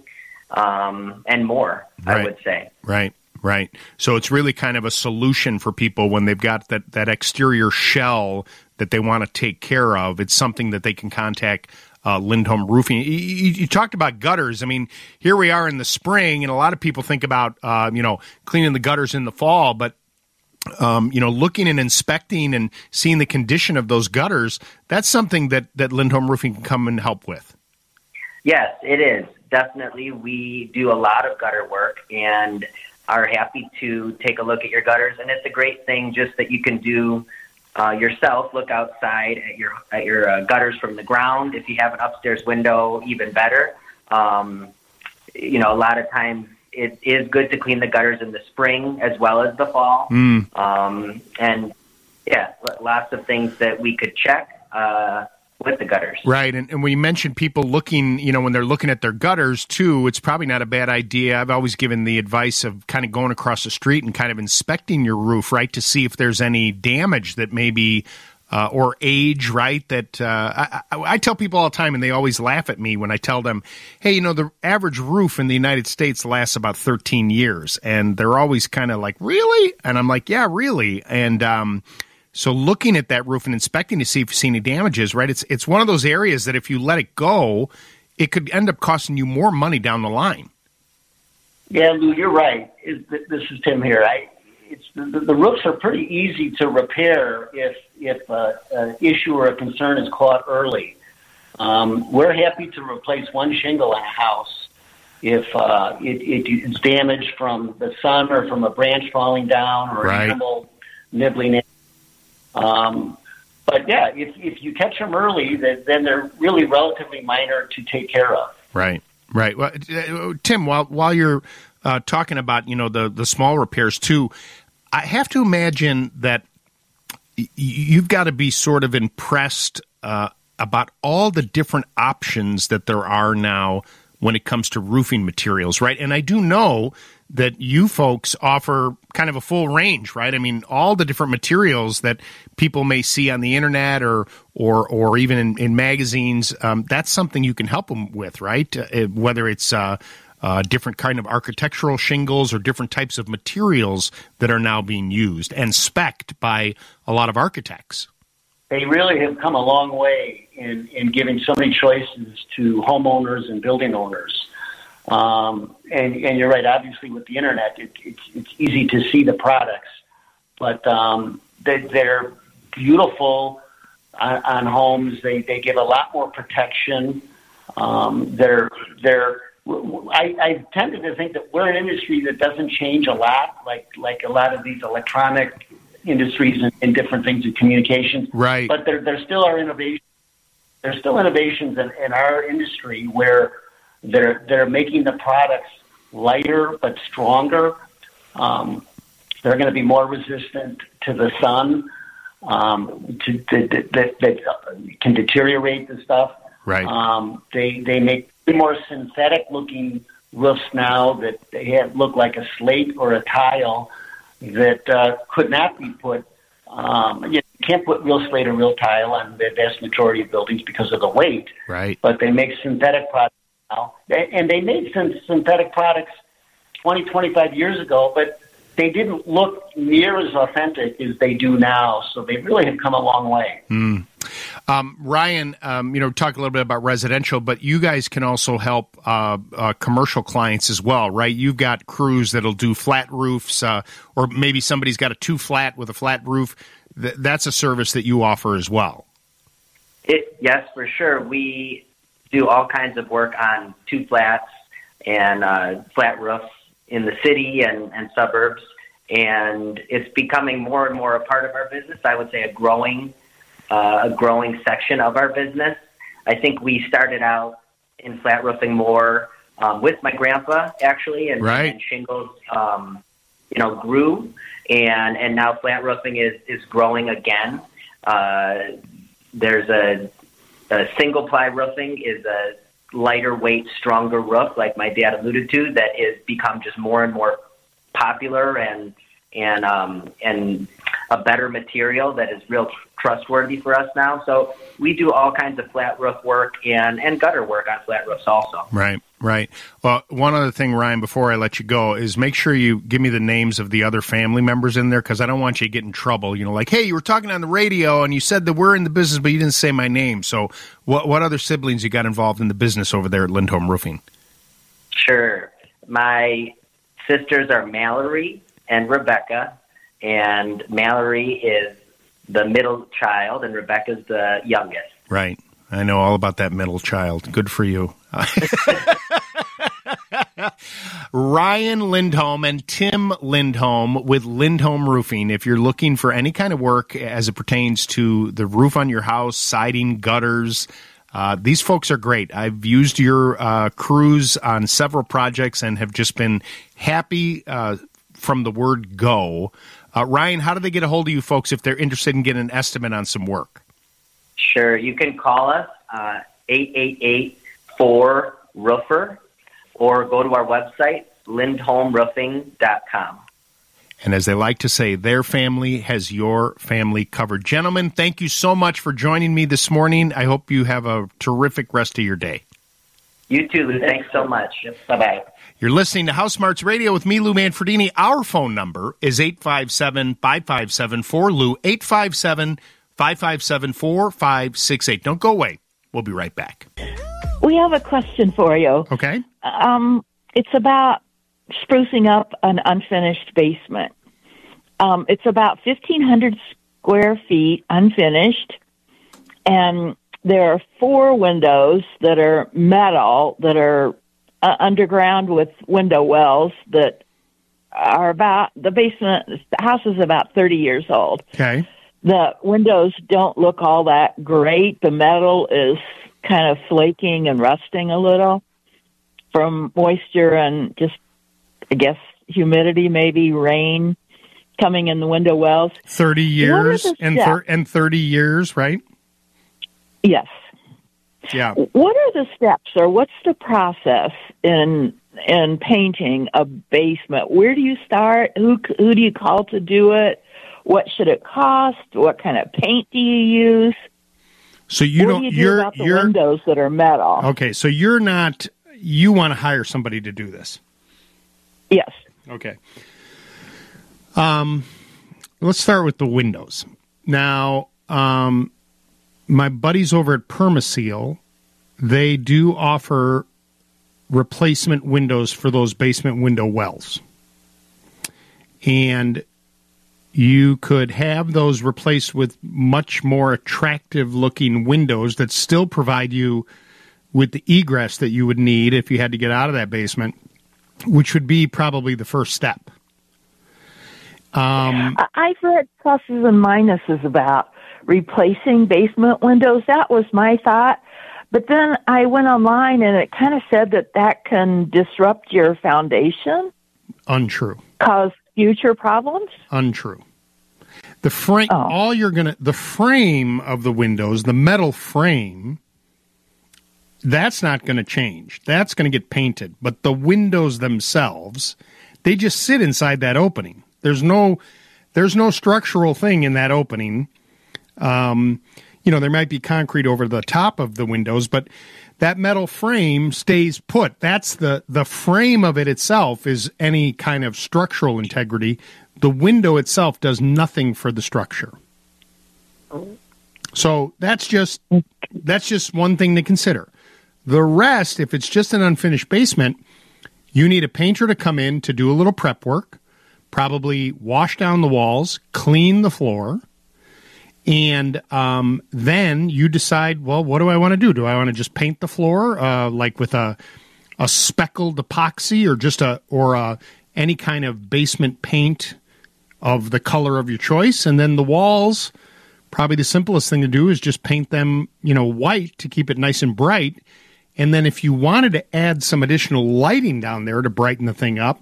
and more, I would say. Right. So it's really kind of a solution for people when they've got that exterior shell that they want to take care of. It's something that they can contact Lindholm Roofing. You talked about gutters. I mean, here we are in the spring, and a lot of people think about, cleaning the gutters in the fall, but looking and inspecting and seeing the condition of those gutters, that's something that Lindholm Roofing can come and help with. Yes, it is. Definitely. We do a lot of gutter work and are happy to take a look at your gutters. And it's a great thing just that you can do yourself, look outside at your gutters from the ground. If you have an upstairs window, even better. A lot of times, it is good to clean the gutters in the spring as well as the fall. Lots of things that we could check with the gutters. Right, and when you mentioned people looking, when they're looking at their gutters too, it's probably not a bad idea. I've always given the advice of kind of going across the street and kind of inspecting your roof, right, to see if there's any damage that maybe or age, right? That I tell people all the time, and they always laugh at me when I tell them, hey, you know, the average roof in the United States lasts about 13 years. And they're always kind of like, really? And I'm like, yeah, really. And so looking at that roof and inspecting to see if you see any damages, right? It's one of those areas that if you let it go, it could end up costing you more money down the line. Yeah, Lou, you're right. This is Tim here. The roofs are pretty easy to repair if an issue or a concern is caught early. We're happy to replace one shingle in a house if it's damaged from the sun or from a branch falling down or an animal nibbling in. But yeah, if you catch them early, then they're really relatively minor to take care of. Right. Well, Tim, while you're talking about, you know, the small repairs too, I have to imagine that you've got to be sort of impressed about all the different options that there are now when it comes to roofing materials, right? And I do know that you folks offer kind of a full range, right? I mean, all the different materials that people may see on the internet or even in magazines, that's something you can help them with, right? Whether it's different kind of architectural shingles or different types of materials that are now being used and spec'd by a lot of architects. They really have come a long way in giving so many choices to homeowners and building owners. And you're right, obviously with the internet, it's easy to see the products, but they're beautiful on homes. They give a lot more protection. I tended to think that we're an industry that doesn't change a lot, like a lot of these electronic industries and different things in communications. Right. But there still are innovations. There's still innovations in our industry where they're making the products lighter but stronger. They're going to be more resistant to the sun, that can deteriorate the stuff. Right. They make more synthetic looking roofs now that they look like a slate or a tile that could not be put. You can't put real slate or real tile on the vast majority of buildings because of the weight. Right. But they make synthetic products now. And they made some synthetic products 20, 25 years ago, but they didn't look near as authentic as they do now. So they really have come a long way. Mm. Ryan, you know, talk a little bit about residential, but you guys can also help commercial clients as well, right? You've got crews that'll do flat roofs, or maybe somebody's got a two flat with a flat roof. That's a service that you offer as well. Yes, for sure. We do all kinds of work on two flats and flat roofs in the city and suburbs, and it's becoming more and more a part of our business. I would say a growing section of our business. I think we started out in flat roofing more with my grandpa, actually, and shingles, grew, and now flat roofing is growing again. There's a single ply roofing is a lighter weight, stronger roof, like my dad alluded to, that is become just more and more popular and a better material that is real trustworthy for us now. So we do all kinds of flat roof work and gutter work on flat roofs also. Right. Well, one other thing, Ryan, before I let you go is make sure you give me the names of the other family members in there because I don't want you to get in trouble. You know, like, hey, you were talking on the radio and you said that we're in the business, but you didn't say my name. So what other siblings you got involved in the business over there at Lindholm Roofing? Sure. My sisters are Mallory and Rebecca, and Mallory is the middle child, and Rebecca's the youngest. Right. I know all about that middle child. Good for you. Ryan Lindholm and Tim Lindholm with Lindholm Roofing. If you're looking for any kind of work as it pertains to the roof on your house, siding, gutters, these folks are great. I've used your crews on several projects and have just been happy from the word go. Ryan, how do they get a hold of you folks if they're interested in getting an estimate on some work? Sure. You can call us 888-4-ROOFER or go to our website, lindholmroofing.com. And as they like to say, their family has your family covered. Gentlemen, thank you so much for joining me this morning. I hope you have a terrific rest of your day. You too. Thanks so much. Bye-bye. You're listening to House Smarts Radio with me, Lou Manfredini. Our phone number is 857-5574-LOU, 857-557-4568. Don't go away. We'll be right back. We have a question for you. Okay. It's about sprucing up an unfinished basement. It's about 1,500 square feet unfinished, and there are four windows that are metal that are underground with window wells that are about the basement. The house is about 30 years old. Okay. The windows don't look all that great. The metal is kind of flaking and rusting a little from moisture and just, I guess, humidity, maybe rain coming in the window wells. 30 years and 30 years, right? Yes. Yeah. What are the steps, or what's the process in painting a basement? Where do you start? Who do you call to do it? What should it cost? What kind of paint do you use? So you what don't. Do you do you're about the you're, windows that are metal. Okay, so you're not. You want to hire somebody to do this? Yes. Okay. Let's start with the windows now. My buddies over at Permaseal, they do offer replacement windows for those basement window wells. And you could have those replaced with much more attractive-looking windows that still provide you with the egress that you would need if you had to get out of that basement, which would be probably the first step. I've read pluses and minuses about replacing basement windows. That was my thought. But then I went online and it kind of said that can disrupt your foundation. Untrue. Cause future problems. Untrue. The frame, the frame of the windows, the metal frame, that's not going to change. That's going to get painted. But the windows themselves, they just sit inside that opening. There's no structural thing in that opening. There might be concrete over the top of the windows, but that metal frame stays put. That's the frame of it itself is any kind of structural integrity. The window itself does nothing for the structure. So that's just one thing to consider. The rest, if it's just an unfinished basement, you need a painter to come in to do a little prep work, probably wash down the walls, clean the floor. And then you decide, well, what do I want to do? Do I want to just paint the floor like with a speckled epoxy or just any kind of basement paint of the color of your choice? And then the walls, probably the simplest thing to do is just paint them, white to keep it nice and bright. And then if you wanted to add some additional lighting down there to brighten the thing up,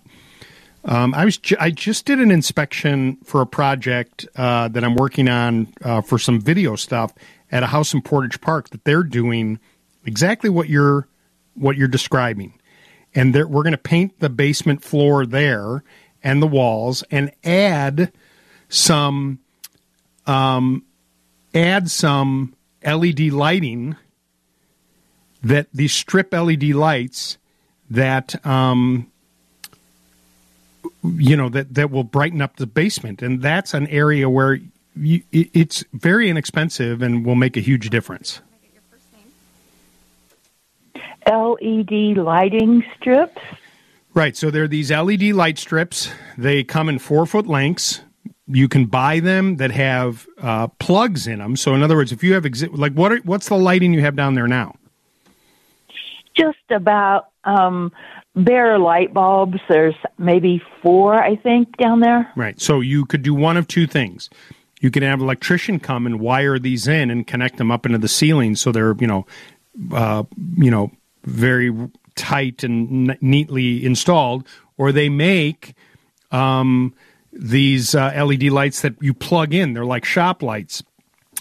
I just did an inspection for a project that I'm working on for some video stuff at a house in Portage Park that they're doing exactly what you're describing, and we're going to paint the basement floor there and the walls and add some LED lighting, that these strip LED lights that. That will brighten up the basement. And that's an area where it's very inexpensive and will make a huge difference. LED lighting strips? Right. So there are these LED light strips. They come in 4-foot lengths. You can buy them that have plugs in them. So in other words, if you have, what's the lighting you have down there now? Just about bare light bulbs. There's maybe 4, I think, down there. Right. So you could do one of two things. You can have an electrician come and wire these in and connect them up into the ceiling so they're, very tight and neatly installed. Or they make these LED lights that you plug in. They're like shop lights.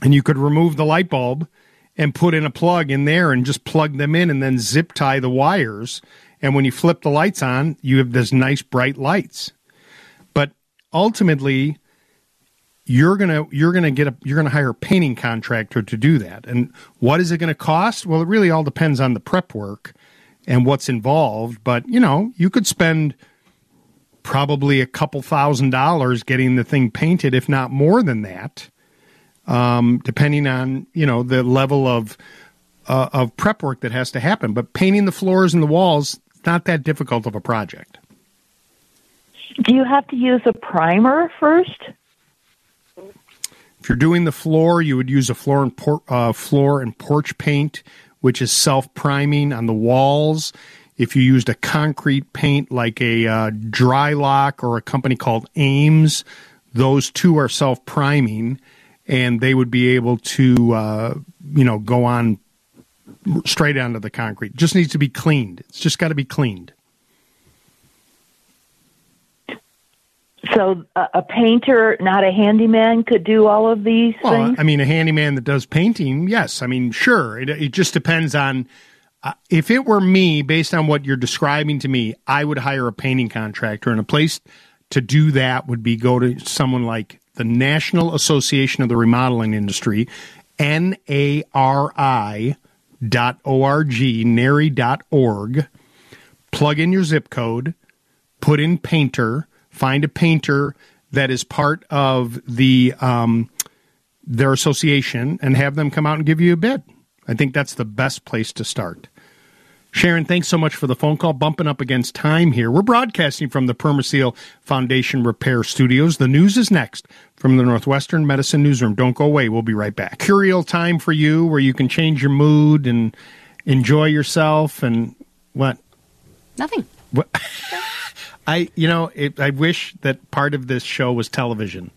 And you could remove the light bulb and put in a plug in there and just plug them in and then zip tie the wires. And when you flip the lights on, you have this nice bright lights. But ultimately you're gonna hire a painting contractor to do that. And what is it gonna cost? Well, it really all depends on the prep work and what's involved. But you know, you could spend probably $2,000 getting the thing painted, if not more than that, depending on, you know, the level of prep work that has to happen. But painting the floors and the walls, not that difficult of a project. Do you have to use a primer first? If you're doing the floor, you would use a floor and porch paint, which is self-priming on the walls. If you used a concrete paint like a Dry Lock or a company called Ames, those two are self-priming, and they would be able to, go on straight onto the concrete. Just needs to be cleaned. It's just got to be cleaned. So a painter, not a handyman, could do all of these things? I mean, a handyman that does painting, yes. I mean, sure. It just depends on, if it were me, based on what you're describing to me, I would hire a painting contractor. And a place to do that would be go to someone like the National Association of the Remodeling Industry, NARI.org, plug in your zip code, put in painter, find a painter that is part of the their association, and have them come out and give you a bid. I think that's the best place to start. Sharon, thanks so much for the phone call. Bumping up against time here. We're broadcasting from the Permaseal Foundation Repair Studios. The news is next from the Northwestern Medicine Newsroom. Don't go away. We'll be right back. Curial time for you where you can change your mood and enjoy yourself and what? Nothing. What? I wish that part of this show was television,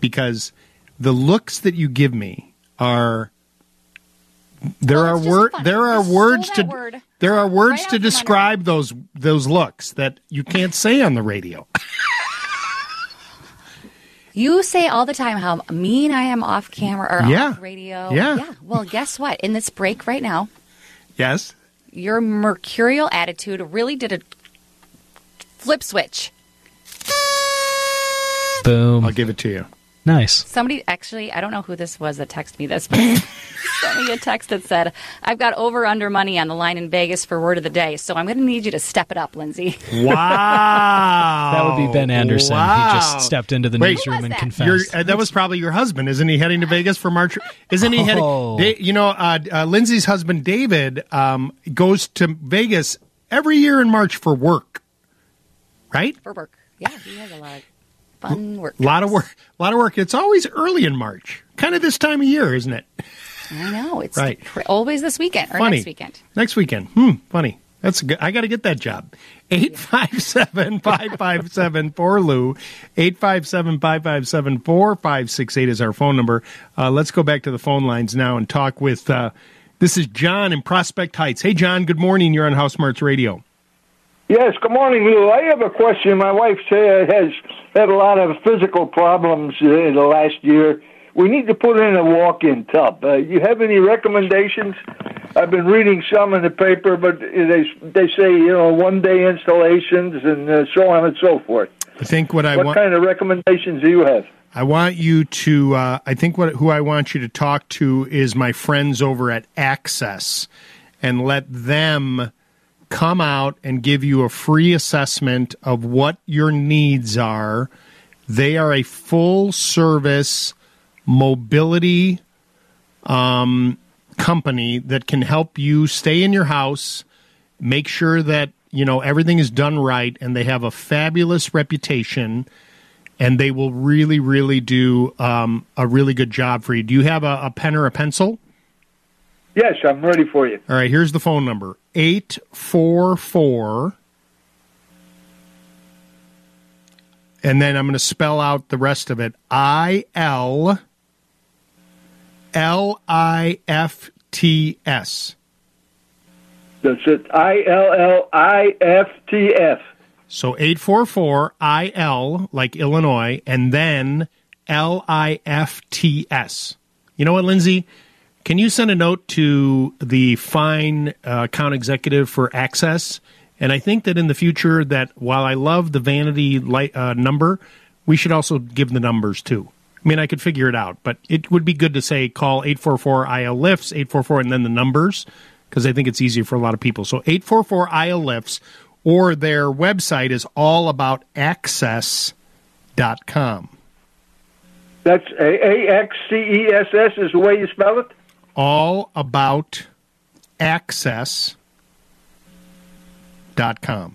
because the looks that you give me are there are words to describe those looks that you can't say on the radio. You say all the time how mean I am off camera or off radio. Yeah. Well, guess what? In this break right now, yes, your mercurial attitude really did a flip switch. Boom. I'll give it to you. Nice. Somebody, actually, I don't know who this was that texted me this, but sent me a text that said, I've got over-under money on the line in Vegas for word of the day, so I'm going to need you to step it up, Lindsay. Wow. That would be Ben Anderson. Wow. He just stepped into the newsroom and confessed. That was probably your husband. Isn't he heading to Vegas for March? Isn't he heading? Lindsay's husband, David, goes to Vegas every year in March for work. Right? For work. Yeah, he has a lot of fun work. A lot of work. It's always early in March. Kind of this time of year, isn't it? I know. It's always this weekend or next weekend. Next weekend. Funny. That's good. I got to get that job. 857-557-4LOU. 857-557-4568 is our phone number. Let's go back to the phone lines now and talk with, this is John in Prospect Heights. Hey, John, good morning. You're on House Smarts Radio. Yes, good morning, Lou. I have a question. My wife has had a lot of physical problems in the last year. We need to put in a walk-in tub. You have any recommendations? I've been reading some in the paper, but they say, one-day installations and so on and so forth. I think what kind of recommendations do you have? I want you to, who I want you to talk to is my friends over at Access, and let them come out and give you a free assessment of what your needs are. They are a full-service mobility company that can help you stay in your house, make sure that, everything is done right, and they have a fabulous reputation, and they will really, really do a really good job for you. Do you have a pen or a pencil? Yes, I'm ready for you. All right, here's the phone number, 844, and then I'm going to spell out the rest of it, ILLIFTS. That's it, ILLIFTS. So 844-IL, like Illinois, and then LIFTS. You know what, Lindsay? Can you send a note to the fine account executive for Access? And I think that in the future, that while I love the vanity number, We should also give the numbers, too. I mean, I could figure it out, but it would be good to say call 844-IL-LIFTS, 844, and then the numbers, because I think it's easier for a lot of people. So 844-IL-LIFTS, or their website is allaboutaccess.com. That's AXCESS is the way you spell it? All About Access.com.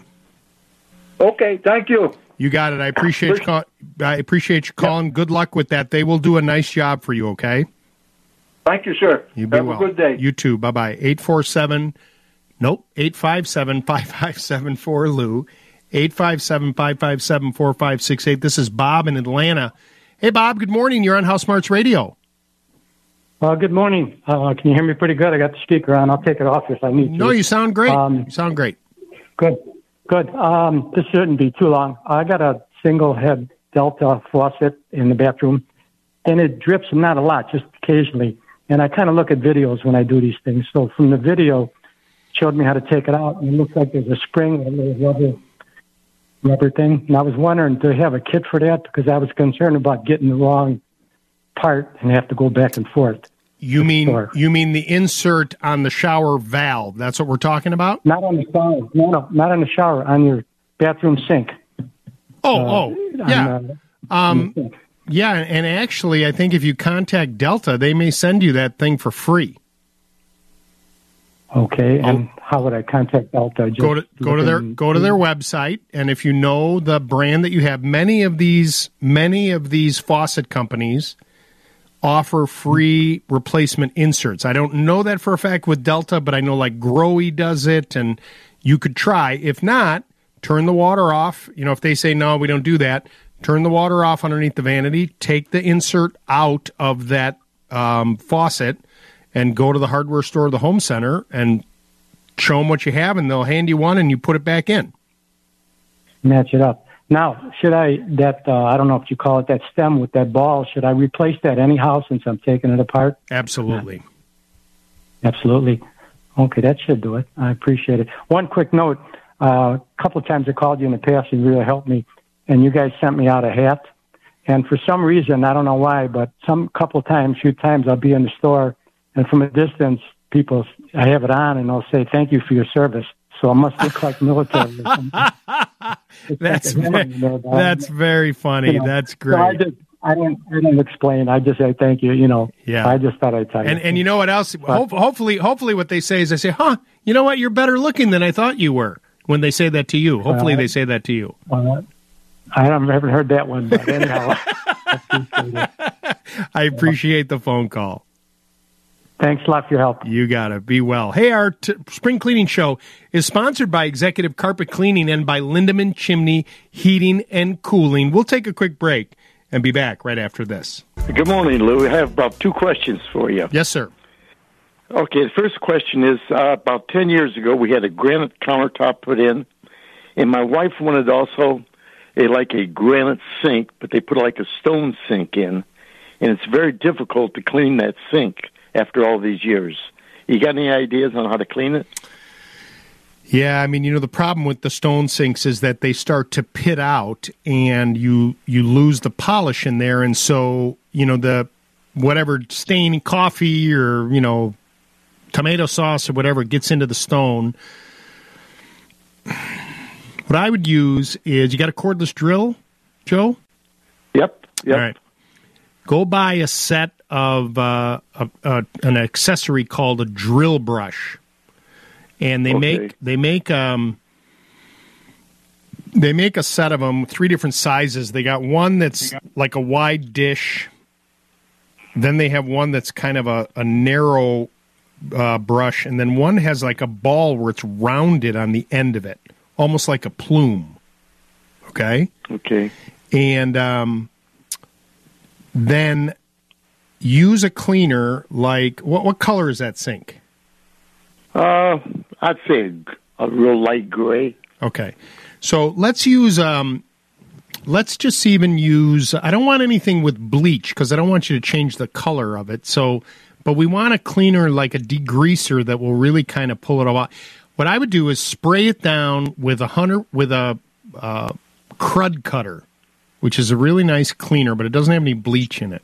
Okay, thank you. You got it. I appreciate you calling. Yep. Good luck with that. They will do a nice job for you, okay? Thank you, sir. Have a good day. You too. Bye-bye. 857-5574, Lou. 857-557-4568. This is Bob in Atlanta. Hey, Bob, good morning. You're on House Smarts Radio. Good morning. Can you hear me pretty good? I got the speaker on. I'll take it off if I need to. No, you sound great. You sound great. Good. This shouldn't be too long. I got a single-head Delta faucet in the bathroom, and it drips, not a lot, just occasionally. And I kind of look at videos when I do these things. So from the video, it showed me how to take it out, and it looks like there's a spring, a little rubber thing. And I was wondering, do they have a kit for that? Because I was concerned about getting the wrong part and have to go back and forth. You mean the insert on the shower valve? That's what we're talking about? Not on the shower. No, not on the shower. On your bathroom sink. Oh, yeah. Yeah, and actually, I think if you contact Delta, they may send you that thing for free. Okay, and how would I contact Delta? Go to their website, and if you know the brand that you have, many of these faucet companies offer free replacement inserts. I don't know that for a fact with Delta, but I know like Grohe does it, and you could try. If not, turn the water off. You know, if they say, no, we don't do that, turn the water off underneath the vanity, take the insert out of that faucet, and go to the hardware store or the home center and show them what you have, and they'll hand you one, and you put it back in. Match it up. Now, I don't know if you call it that stem with that ball, should I replace that anyhow since I'm taking it apart? Absolutely. Absolutely. Okay, that should do it. I appreciate it. One quick note. A couple of times I called you in the past, you really helped me, and you guys sent me out a hat. And for some reason, I don't know why, but a few times I'll be in the store, and from a distance, I have it on, and they'll say, thank you for your service. So I must look like military or something. That's very funny. You know, that's great. So I didn't explain. I just say thank you. You know, yeah. I just thought I'd tell you. And you know what else? Hopefully, what they say is they say, "Huh, you know what? You're better looking than I thought you were." When they say that to you, hopefully they say that to you. I haven't heard that one, but anyhow, I appreciate the phone call. Thanks a lot for your help. You got it. Be well. Hey, our spring cleaning show is sponsored by Executive Carpet Cleaning and by Lindemann Chimney Heating and Cooling. We'll take a quick break and be back right after this. Good morning, Lou. I have about two questions for you. Yes, sir. Okay, the first question is about 10 years ago, we had a granite countertop put in, and my wife wanted also a granite sink, but they put like a stone sink in, and it's very difficult to clean that sink. After all these years, you got any ideas on how to clean it? Yeah, I mean, you know, the problem with the stone sinks is that they start to pit out, and you lose the polish in there, and so you know the whatever stain, coffee or you know tomato sauce or whatever gets into the stone. What I would use is you got a cordless drill, Joe? Yep. All right. Go buy a set of an accessory called a drill brush, and they make a set of them, three different sizes. They got one that's like a wide dish. Then they have one that's kind of a narrow brush, and then one has like a ball where it's rounded on the end of it, almost like a plume. Okay. And then use a cleaner like, what color is that sink? I'd say a real light gray. Okay. So let's use, I don't want anything with bleach because I don't want you to change the color of it. So, but we want a cleaner like a degreaser that will really kind of pull it all out. What I would do is spray it down with a crud cutter. which is a really nice cleaner, but it doesn't have any bleach in it.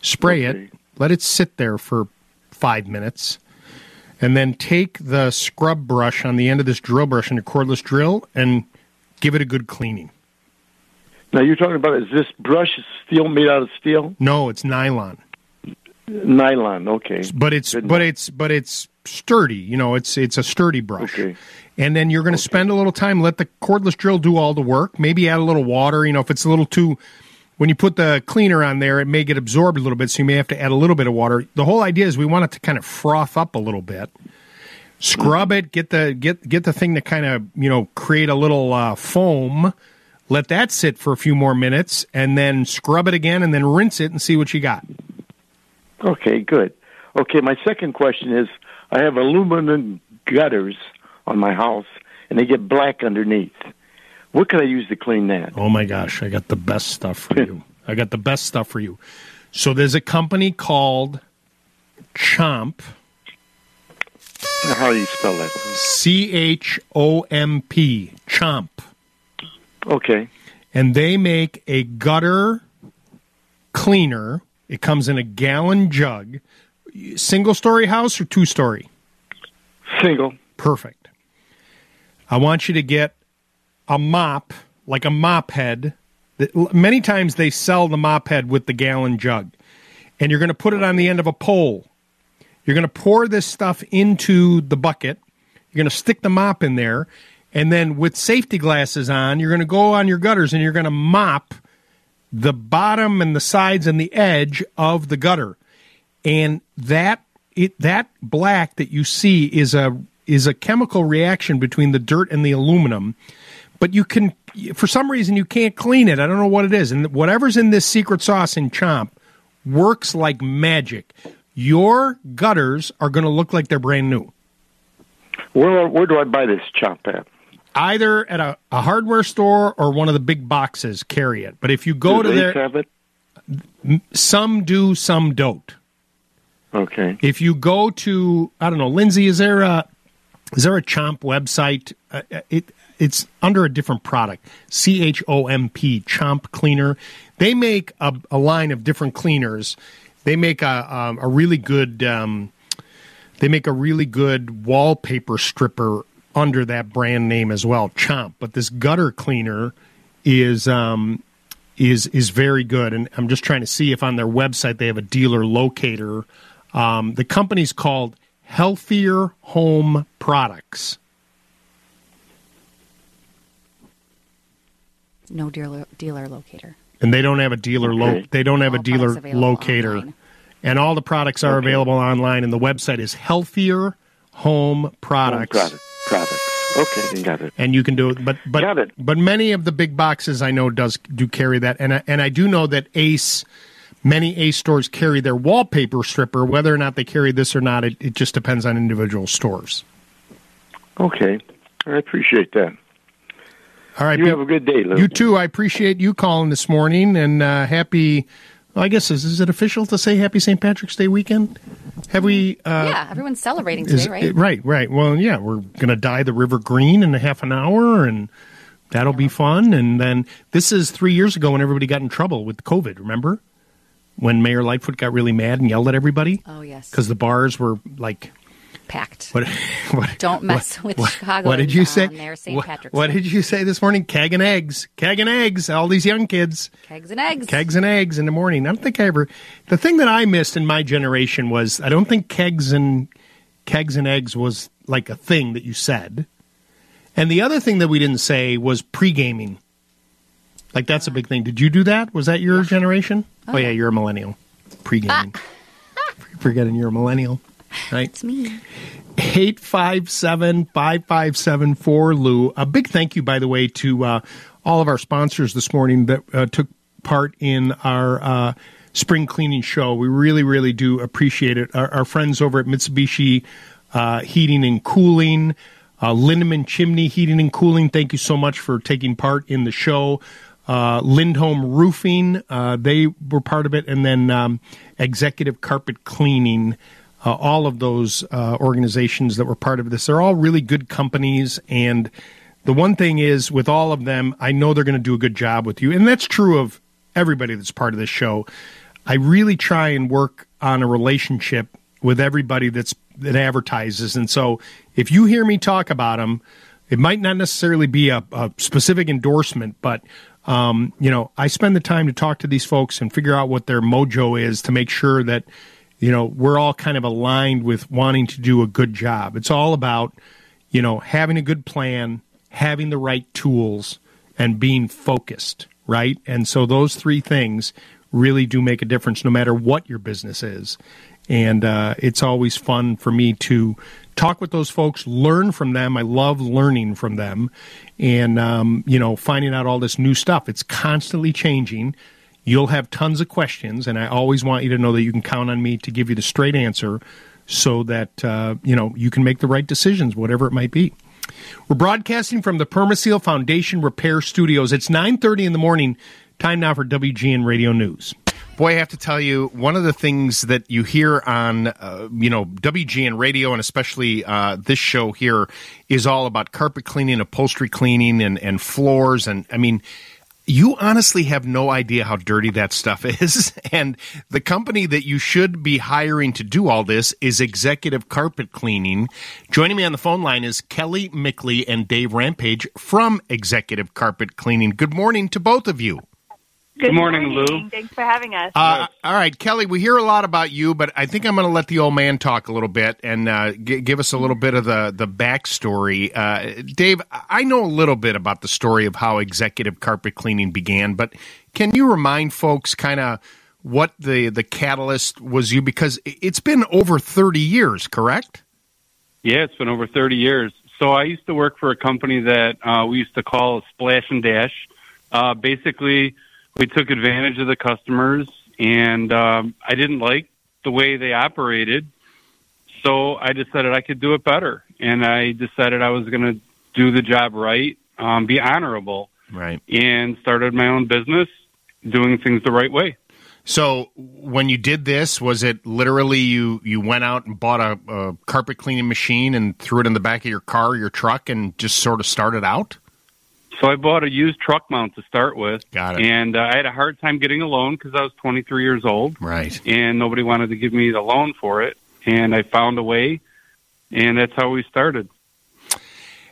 Spray it, let it sit there for 5 minutes, and then take the scrub brush on the end of this drill brush and a cordless drill and give it a good cleaning. Now, you're talking about, is this brush steel, made out of steel? No, it's nylon. Nylon, okay. But it's but it's sturdy, you know, it's a sturdy brush. Okay. And then you're going to spend a little time, let the cordless drill do all the work, maybe add a little water, you know, if it's a little too, when you put the cleaner on there, it may get absorbed a little bit, so you may have to add a little bit of water. The whole idea is we want it to kind of froth up a little bit. Scrub it, get the thing to kind of, you know, create a little foam. Let that sit for a few more minutes, and then scrub it again, and then rinse it and see what you got. Okay, good. Okay, my second question is, I have aluminum gutters on my house, and they get black underneath. What can I use to clean that? Oh, my gosh, I got the best stuff for you. So there's a company called Chomp. How do you spell that? C-H-O-M-P, Chomp. Okay. And they make a gutter cleaner. It comes in a gallon jug. Single-story house or two-story? Single. Perfect. I want you to get a mop, like a mop head. Many times they sell the mop head with the gallon jug. And you're going to put it on the end of a pole. You're going to pour this stuff into the bucket. You're going to stick the mop in there. And then with safety glasses on, you're going to go on your gutters and you're going to mop the bottom and the sides and the edge of the gutter. And that black that you see is a chemical reaction between the dirt and the aluminum. But you can, for some reason, you can't clean it. I don't know what it is. And whatever's in this secret sauce in Chomp works like magic. Your gutters are going to look like they're brand new. Where do I buy this Chomp at? Either at a hardware store or one of the big boxes carry it. But if you go to their, some do, some don't. Okay. If you go to, I don't know, Lindsay, is there a Chomp website? It's under a different product, C-H-O-M-P, Chomp Cleaner. They make a line of different cleaners. They make a really good. They make a really good wallpaper stripper under that brand name as well, Chomp. But this gutter cleaner is very good. And I'm just trying to see if on their website they have a dealer locator. The company's called Healthier Home Products. No dealer locator. And they don't have a dealer locator. Online. And all the products are available online, and the website is Healthier Home Products. Okay, got it. And you can do it, but many of the big boxes I know do carry that, and I do know that many Ace stores carry their wallpaper stripper. Whether or not they carry this or not, it just depends on individual stores. Okay, I appreciate that. All right, you have a good day, Lou. You too. I appreciate you calling this morning, and happy. Well, I guess, is it official to say Happy St. Patrick's Day weekend? Have we... yeah, everyone's celebrating today, right? Right. Well, yeah, we're going to dye the river green in a half an hour, and that'll be fun. And then this is 3 years ago when everybody got in trouble with COVID, remember? When Mayor Lightfoot got really mad and yelled at everybody? Oh, yes. Because the bars were, like... packed. Don't mess with Chicago. What did you say? What did you say this morning? Keg and eggs. All these young kids. Kegs and eggs in the morning. I don't think I ever. The thing that I missed in my generation was I don't think kegs and eggs was like a thing that you said. And the other thing that we didn't say was pre-gaming. Like that's a big thing. Did you do that? Was that your generation? Oh yeah, you're a millennial. Pre-gaming. Forgetting you're a millennial. Right. It's me. 857-5574-LOU. A big thank you, by the way, to all of our sponsors this morning that took part in our spring cleaning show. We really, really do appreciate it. Our friends over at Mitsubishi Heating and Cooling, Lindemann Chimney Heating and Cooling, thank you so much for taking part in the show. Lindholm Roofing, they were part of it. And then Executive Carpet Cleaning. All of those organizations that were part of this, they're all really good companies, and The one thing is, with all of them, I know they're going to do a good job with you. And that's true of everybody that's part of this show. I really try and work on a relationship with everybody that advertises. And so if you hear me talk about them, it might not necessarily be a specific endorsement, but I spend the time to talk to these folks and figure out what their mojo is to make sure that, you know, we're all kind of aligned with wanting to do a good job. It's all about, you know, having a good plan, having the right tools, and being focused, right? And so those three things really do make a difference no matter what your business is. And it's always fun for me to talk with those folks, learn from them. I love learning from them and, finding out all this new stuff. It's constantly changing. You'll have tons of questions, and I always want you to know that you can count on me to give you the straight answer so that, you can make the right decisions, whatever it might be. We're broadcasting from the Permaseal Foundation Repair Studios. It's 9:30 in the morning. Time now for WGN Radio News. Boy, I have to tell you, one of the things that you hear on, WGN Radio and especially this show here is all about carpet cleaning, upholstery cleaning, and floors. And, I mean, you honestly have no idea how dirty that stuff is. And the company that you should be hiring to do all this is Executive Carpet Cleaning. Joining me on the phone line is Kelly Mickley and Dave Rampage from Executive Carpet Cleaning. Good morning to both of you. Good morning, Lou. Thanks for having us. All right, Kelly, we hear a lot about you, but I think I'm going to let the old man talk a little bit and give us a little bit of the backstory. Dave, I know a little bit about the story of how Executive Carpet Cleaning began, but can you remind folks kind of what the catalyst was you? Because it's been over 30 years, correct? Yeah, it's been over 30 years. So I used to work for a company that we used to call a splash and dash. Basically, we took advantage of the customers, and I didn't like the way they operated, so I decided I could do it better, and I decided I was going to do the job right, be honorable, right, and started my own business doing things the right way. So when you did this, was it literally you went out and bought a carpet cleaning machine and threw it in the back of your car or your truck and just sort of started out? So I bought a used truck mount to start with. Got it. And I had a hard time getting a loan because I was 23 years old. Right. And nobody wanted to give me the loan for it. And I found a way, and that's how we started.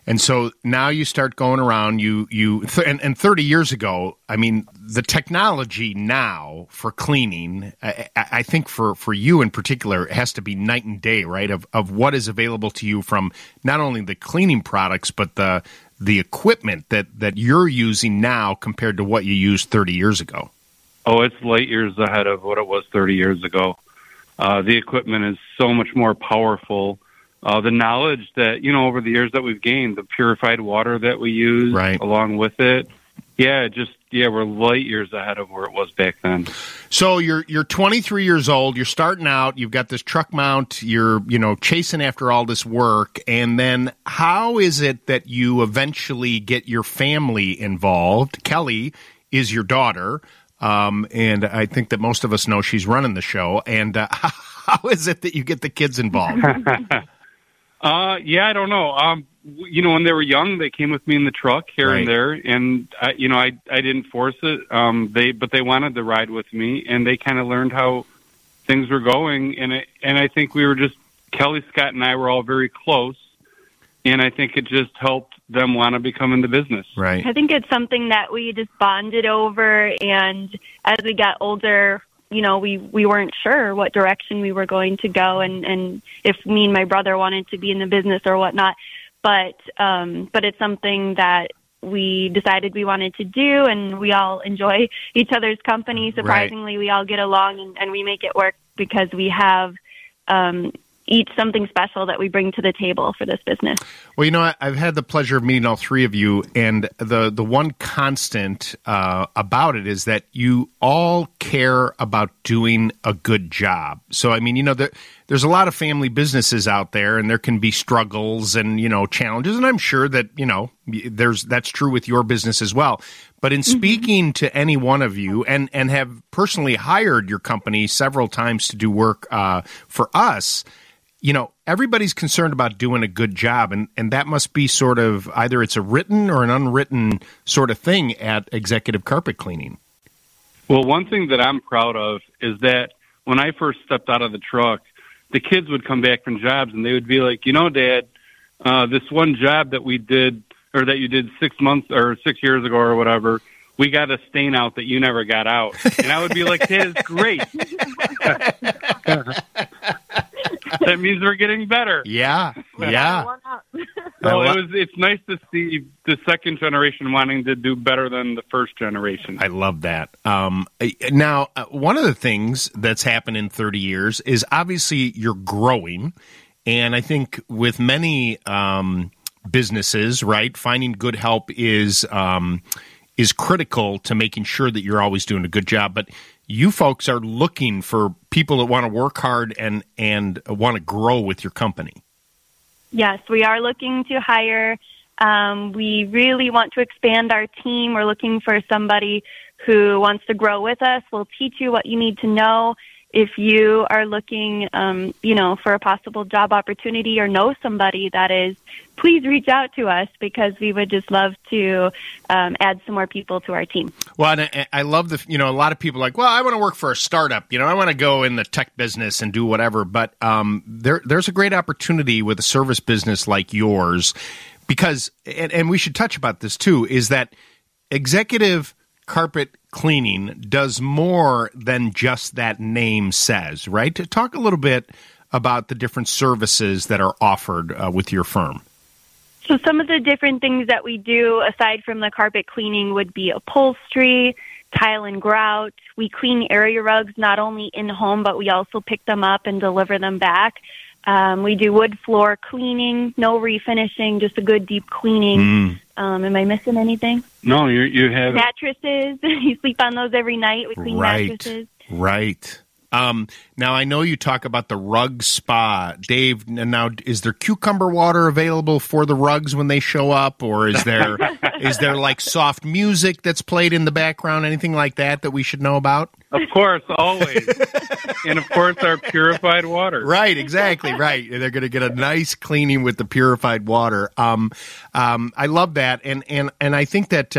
And so now you start going around. And 30 years ago, I mean, the technology now for cleaning, I think for you in particular, it has to be night and day, right, of what is available to you from not only the cleaning products but the equipment that you're using now compared to what you used 30 years ago? Oh, it's light years ahead of what it was 30 years ago. The equipment is so much more powerful. The knowledge that, over the years that we've gained, the purified water that we use along with it. Yeah, we're light years ahead of where it was back then. So you're 23 years old. You're starting out. You've got this truck mount. You're chasing after all this work, and then how is it that you eventually get your family involved? Kelly is your daughter, and I think that most of us know she's running the show. And how is it that you get the kids involved? I don't know. When they were young, they came with me in the truck here and there, and I didn't force it. They wanted to ride with me, and they kind of learned how things were going. And I think we were just Kelly, Scott, and I were all very close, and I think it just helped them want to become in the business. Right. I think it's something that we just bonded over, and as we got older, we weren't sure what direction we were going to go, and if me and my brother wanted to be in the business or whatnot. But it's something that we decided we wanted to do, and we all enjoy each other's company. Surprisingly, we all get along, and we make it work because we have each something special that we bring to the table for this business. Well, I've had the pleasure of meeting all three of you, and the one constant about it is that you all care about doing a good job. So, I mean, there's a lot of family businesses out there, and there can be struggles and, challenges, and I'm sure that, that's true with your business as well. But in speaking to any one of you, and have personally hired your company several times to do work for us, you know, everybody's concerned about doing a good job, and that must be sort of either it's a written or an unwritten sort of thing at Executive Carpet Cleaning. Well, one thing that I'm proud of is that when I first stepped out of the truck, the kids would come back from jobs and they would be like, you know, Dad, this one job that we did or that you did 6 months or 6 years ago or whatever, we got a stain out that you never got out. And I would be like, Dad, it's great. That means we're getting better. Yeah, yeah. So it's nice to see the second generation wanting to do better than the first generation. I love that. Now, one of the things that's happened in 30 years is obviously you're growing. And I think with many businesses, right, finding good help is critical to making sure that you're always doing a good job. But you folks are looking for people that want to work hard and want to grow with your company. Yes, we are looking to hire. We really want to expand our team. We're looking for somebody who wants to grow with us. We'll teach you what you need to know. If you are looking, for a possible job opportunity or know somebody that is, please reach out to us because we would just love to add some more people to our team. Well, and I love a lot of people are like, well, I want to work for a startup. You know, I want to go in the tech business and do whatever. But there's a great opportunity with a service business like yours because, and we should touch about this too, is that Executive Carpet Cleaning does more than just that name says, right? Talk a little bit about the different services that are offered with your firm. So some of the different things that we do aside from the carpet cleaning would be upholstery, tile and grout. We clean area rugs not only in home, but we also pick them up and deliver them back. We do wood floor cleaning, no refinishing, just a good deep cleaning. Am I missing anything? No, you have mattresses. You sleep on those every night. We clean mattresses. Right. Now I know you talk about the rug spa, Dave. Now, is there cucumber water available for the rugs when they show up, or is there like soft music that's played in the background, anything like that we should know about? Of course, always, and of course our purified water. Right, exactly, right. They're going to get a nice cleaning with the purified water. I love that, and I think that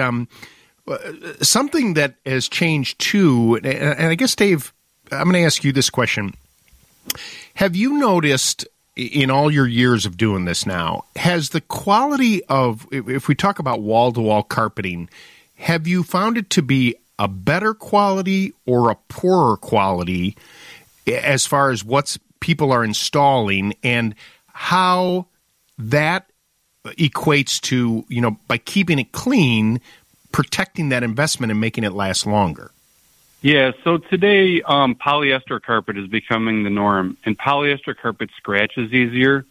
something that has changed too, and I guess Dave, I'm going to ask you this question. Have you noticed in all your years of doing this now, has the quality of, if we talk about wall-to-wall carpeting, have you found it to be a better quality or a poorer quality as far as what people are installing and how that equates to, you know, by keeping it clean, protecting that investment and making it last longer? Yeah, so today polyester carpet is becoming the norm, and polyester carpet scratches easier.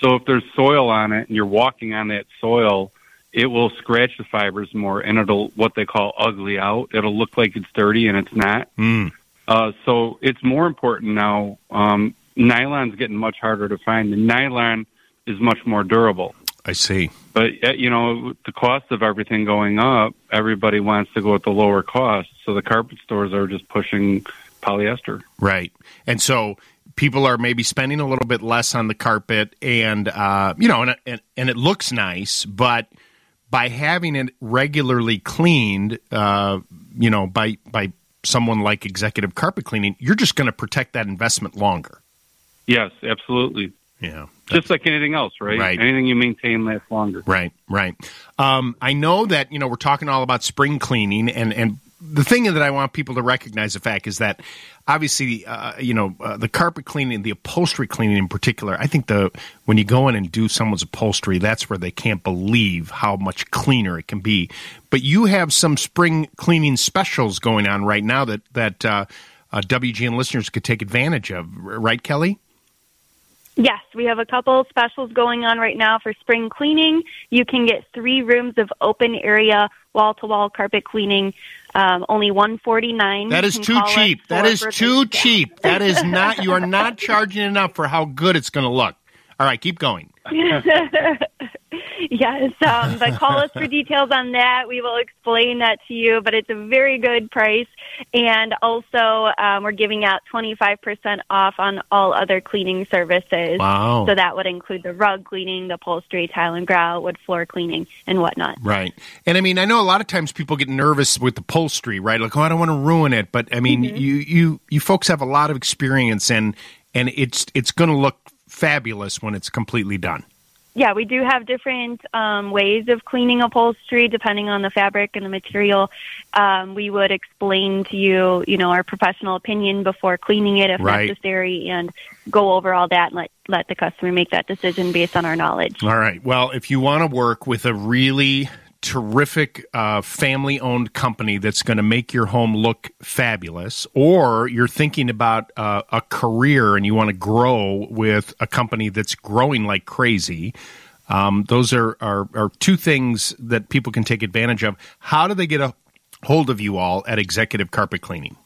So if there's soil on it and you're walking on that soil, it will scratch the fibers more, and it'll what they call ugly out. It'll look like it's dirty, and it's not. So it's more important now. Nylon's getting much harder to find. The nylon is much more durable. I see. But, you know, the cost of everything going up, everybody wants to go at the lower cost. So the carpet stores are just pushing polyester. Right. And so people are maybe spending a little bit less on the carpet and, and it looks nice. But by having it regularly cleaned, by someone like Executive Carpet Cleaning, you're just going to protect that investment longer. Yes, absolutely. Yeah. Just like anything else, right? Right. Anything you maintain lasts longer. Right, right. I know that, you know, we're talking all about spring cleaning, and the thing that I want people to recognize the fact is that, obviously, the carpet cleaning, the upholstery cleaning in particular, I think when you go in and do someone's upholstery, that's where they can't believe how much cleaner it can be. But you have some spring cleaning specials going on right now that WGN listeners could take advantage of, right, Kelly? Yes, we have a couple specials going on right now for spring cleaning. You can get 3 rooms of open area wall-to-wall carpet cleaning, only $149. That is too cheap. That is too cheap. That is not. You are not charging enough for how good it's going to look. All right, keep going. Yes, but call us for details on that. We will explain that to you, but it's a very good price. And also, we're giving out 25% off on all other cleaning services. Wow. So that would include the rug cleaning, the upholstery, tile and grout, wood floor cleaning, and whatnot. Right. And, I mean, I know a lot of times people get nervous with upholstery, right? Like, oh, I don't want to ruin it. But, I mean, you folks have a lot of experience, and it's going to look fabulous when it's completely done. Yeah, we do have different ways of cleaning upholstery depending on the fabric and the material. We would explain to you, you know, our professional opinion before cleaning it if necessary, and go over all that and let the customer make that decision based on our knowledge. All right. Well, if you want to work with a really terrific family-owned company that's going to make your home look fabulous, or you're thinking about a career and you want to grow with a company that's growing like crazy, those are two things that people can take advantage of. How do they get a hold of you all at Executive Carpet Cleaning?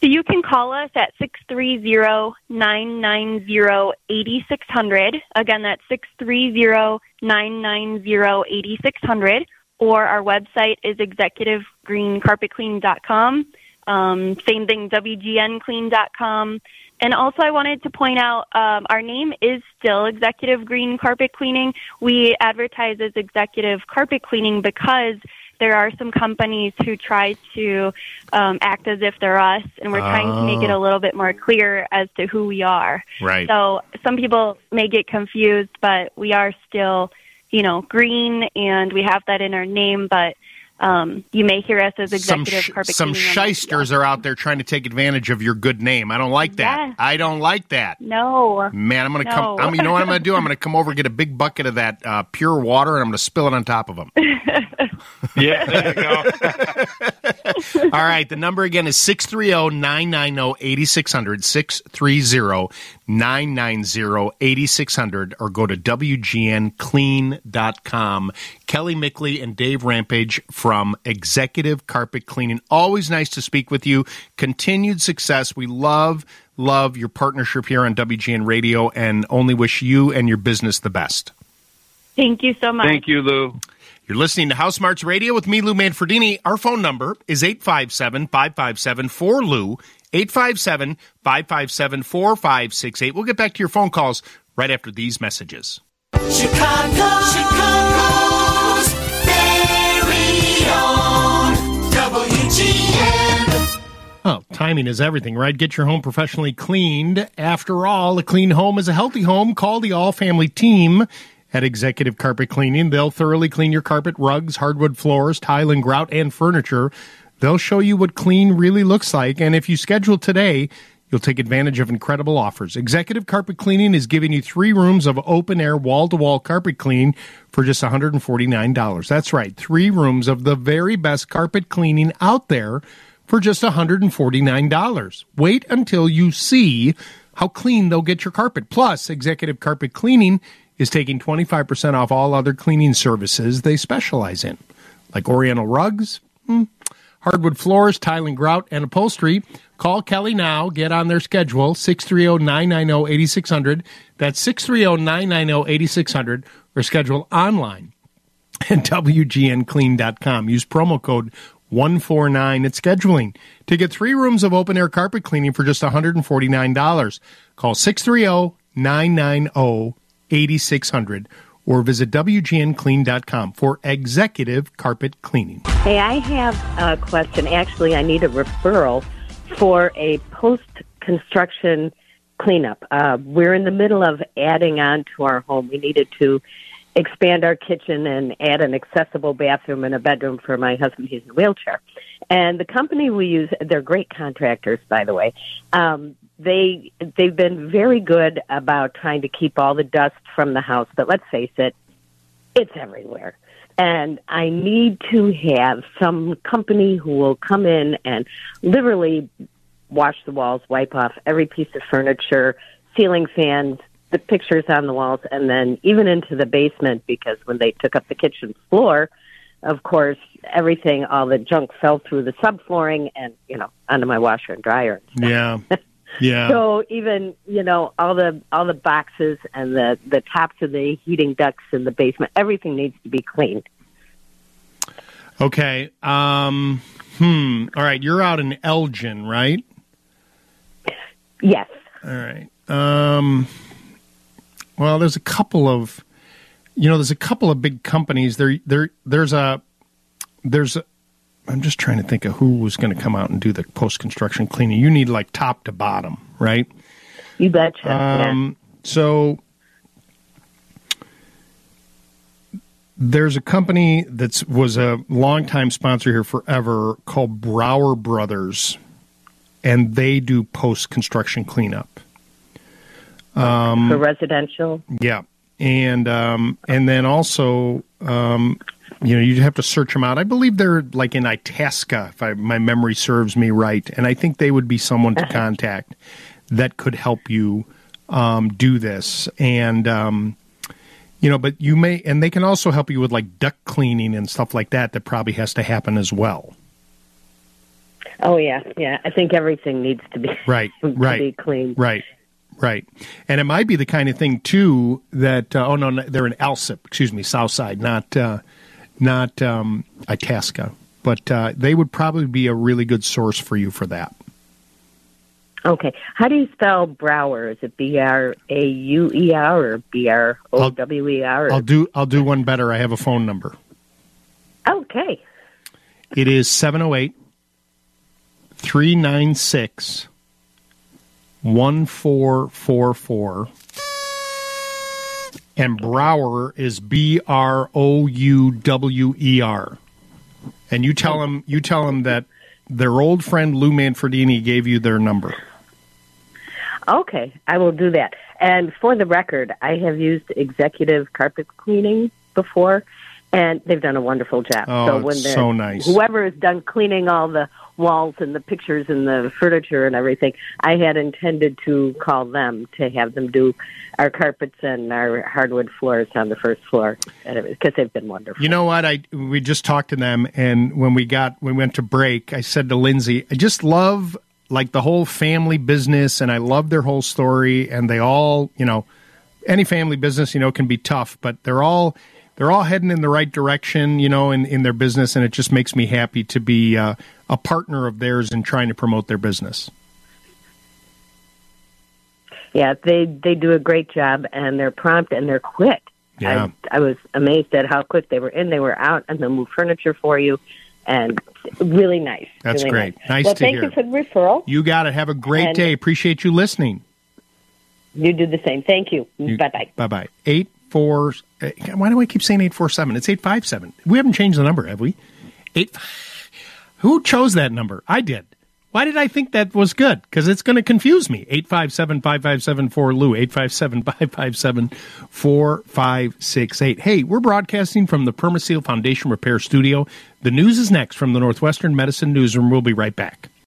So you can call us at 630-990-8600. Again, that's 630-990-8600. Or our website is executivegreencarpetclean.com. Same thing, wgnclean.com. And also I wanted to point out our name is still Executive Green Carpet Cleaning. We advertise as Executive Carpet Cleaning because there are some companies who try to act as if they're us, and we're trying to make it a little bit more clear as to who we are. Right. So some people may get confused, but we are still, you know, green, and we have that in our name, but you may hear us as Executive Carpet Cleaning. Some shysters are out there trying to take advantage of your good name. I don't like that. Yes. I don't like that. No. Man, I'm going to come. You know what I'm going to do? I'm going to come over and get a big bucket of that pure water, and I'm going to spill it on top of them. Yeah, there you go. All right, the number again is 630-990-8600, 630-990-8600, or go to WGNClean.com. Kelly Mickley and Dave Rampage from Executive Carpet Cleaning. Always nice to speak with you. Continued success. We love your partnership here on WGN Radio, and only wish you and your business the best. Thank you so much. Thank you, Lou. You're listening to House Smarts Radio with me, Lou Manfredini. Our phone number is 857-557-4LOU, 857-557-4568. We'll get back to your phone calls right after these messages. Chicago's very own WGN. Oh, timing is everything, right? Get your home professionally cleaned. After all, a clean home is a healthy home. Call the all-family team at Executive Carpet Cleaning. They'll thoroughly clean your carpet, rugs, hardwood floors, tile and grout, and furniture. They'll show you what clean really looks like, and if you schedule today, you'll take advantage of incredible offers. Executive Carpet Cleaning is giving you 3 rooms of open-air, wall-to-wall carpet cleaning for just $149. That's right, 3 rooms of the very best carpet cleaning out there for just $149. Wait until you see how clean they'll get your carpet. Plus, Executive Carpet Cleaning is taking 25% off all other cleaning services they specialize in, like Oriental rugs, hardwood floors, tile and grout, and upholstery. Call Kelly now. Get on their schedule, 630-990-8600. That's 630-990-8600, or schedule online at WGNClean.com. Use promo code 149 at scheduling to get 3 rooms of open-air carpet cleaning for just $149. Call 630-990-8600. 8600, or visit WGNClean.com for Executive Carpet Cleaning. Hey, I have a question. Actually, I need a referral for a post-construction cleanup. We're in the middle of adding on to our home. We needed to expand our kitchen and add an accessible bathroom and a bedroom for my husband. He's in a wheelchair. And the company we use, they're great contractors, by the way. They've been very good about trying to keep all the dust from the house, but let's face it, it's everywhere. And I need to have some company who will come in and literally wash the walls, wipe off every piece of furniture, ceiling fans, the pictures on the walls, and then even into the basement, because when they took up the kitchen floor, of course, everything, all the junk fell through the subflooring and, you know, onto my washer and dryer and stuff. Yeah. Yeah. So even, you know, all the boxes and the tops of the heating ducts in the basement, everything needs to be cleaned. Okay. All right. You're out in Elgin, right? Yes. All right. Well, there's a couple of, big companies. I'm just trying to think of who was going to come out and do the post-construction cleaning. You need, like, top to bottom, right? You betcha. So there's a company that was a longtime sponsor here forever called Brower Brothers, and they do post-construction cleanup. For residential? Yeah. And then also... you'd have to search them out. I believe they're like in Itasca, if my memory serves me right. And I think they would be someone to contact that could help you do this. And, but you may, and they can also help you with like duct cleaning and stuff like that. That probably has to happen as well. Oh, yeah. Yeah. I think everything needs to be be cleaned. Right. Right. And it might be the kind of thing, too, that, they're in Alsip, Southside, not Itasca. But they would probably be a really good source for you for that. Okay. How do you spell Brower? Is it B-R-A-U-E-R or B-R-O-W-E-R? I'll do one better. I have a phone number. Okay. It is 708-396 1444, and Brower is B-R-O-U-W-E-R. And you tell them that their old friend Lou Manfredini gave you their number. Okay, I will do that. And for the record, I have used Executive Carpet Cleaning before, and they've done a wonderful job. Oh, so it's so nice. Whoever is done cleaning all the walls and the pictures and the furniture and everything, I had intended to call them to have them do our carpets and our hardwood floors on the first floor, because they've been wonderful. You know what? We just talked to them, and when we went to break, I said to Lindsay, I just love like the whole family business, and I love their whole story, and they all, any family business, can be tough, but they're all heading in the right direction, in their business, and it just makes me happy to be a partner of theirs in trying to promote their business. Yeah, they do a great job, and they're prompt, and they're quick. Yeah. I was amazed at how quick they were in, they were out, and they'll move furniture for you, and really nice. That's really great. Nice. Well, to hear. Well, thank you for the referral. You got it. Have a great day. Appreciate you listening. You do the same. Thank you. Bye-bye. Bye-bye. 8 4, why do I keep saying 847? It's 857. We haven't changed the number, have we? Who chose that number? I did. Why did I think that was good? Because it's going to confuse me. 857-5574-LOU, 857-557-4568. Hey, we're broadcasting from the Permaseal Foundation Repair Studio. The news is next from the Northwestern Medicine Newsroom. We'll be right back.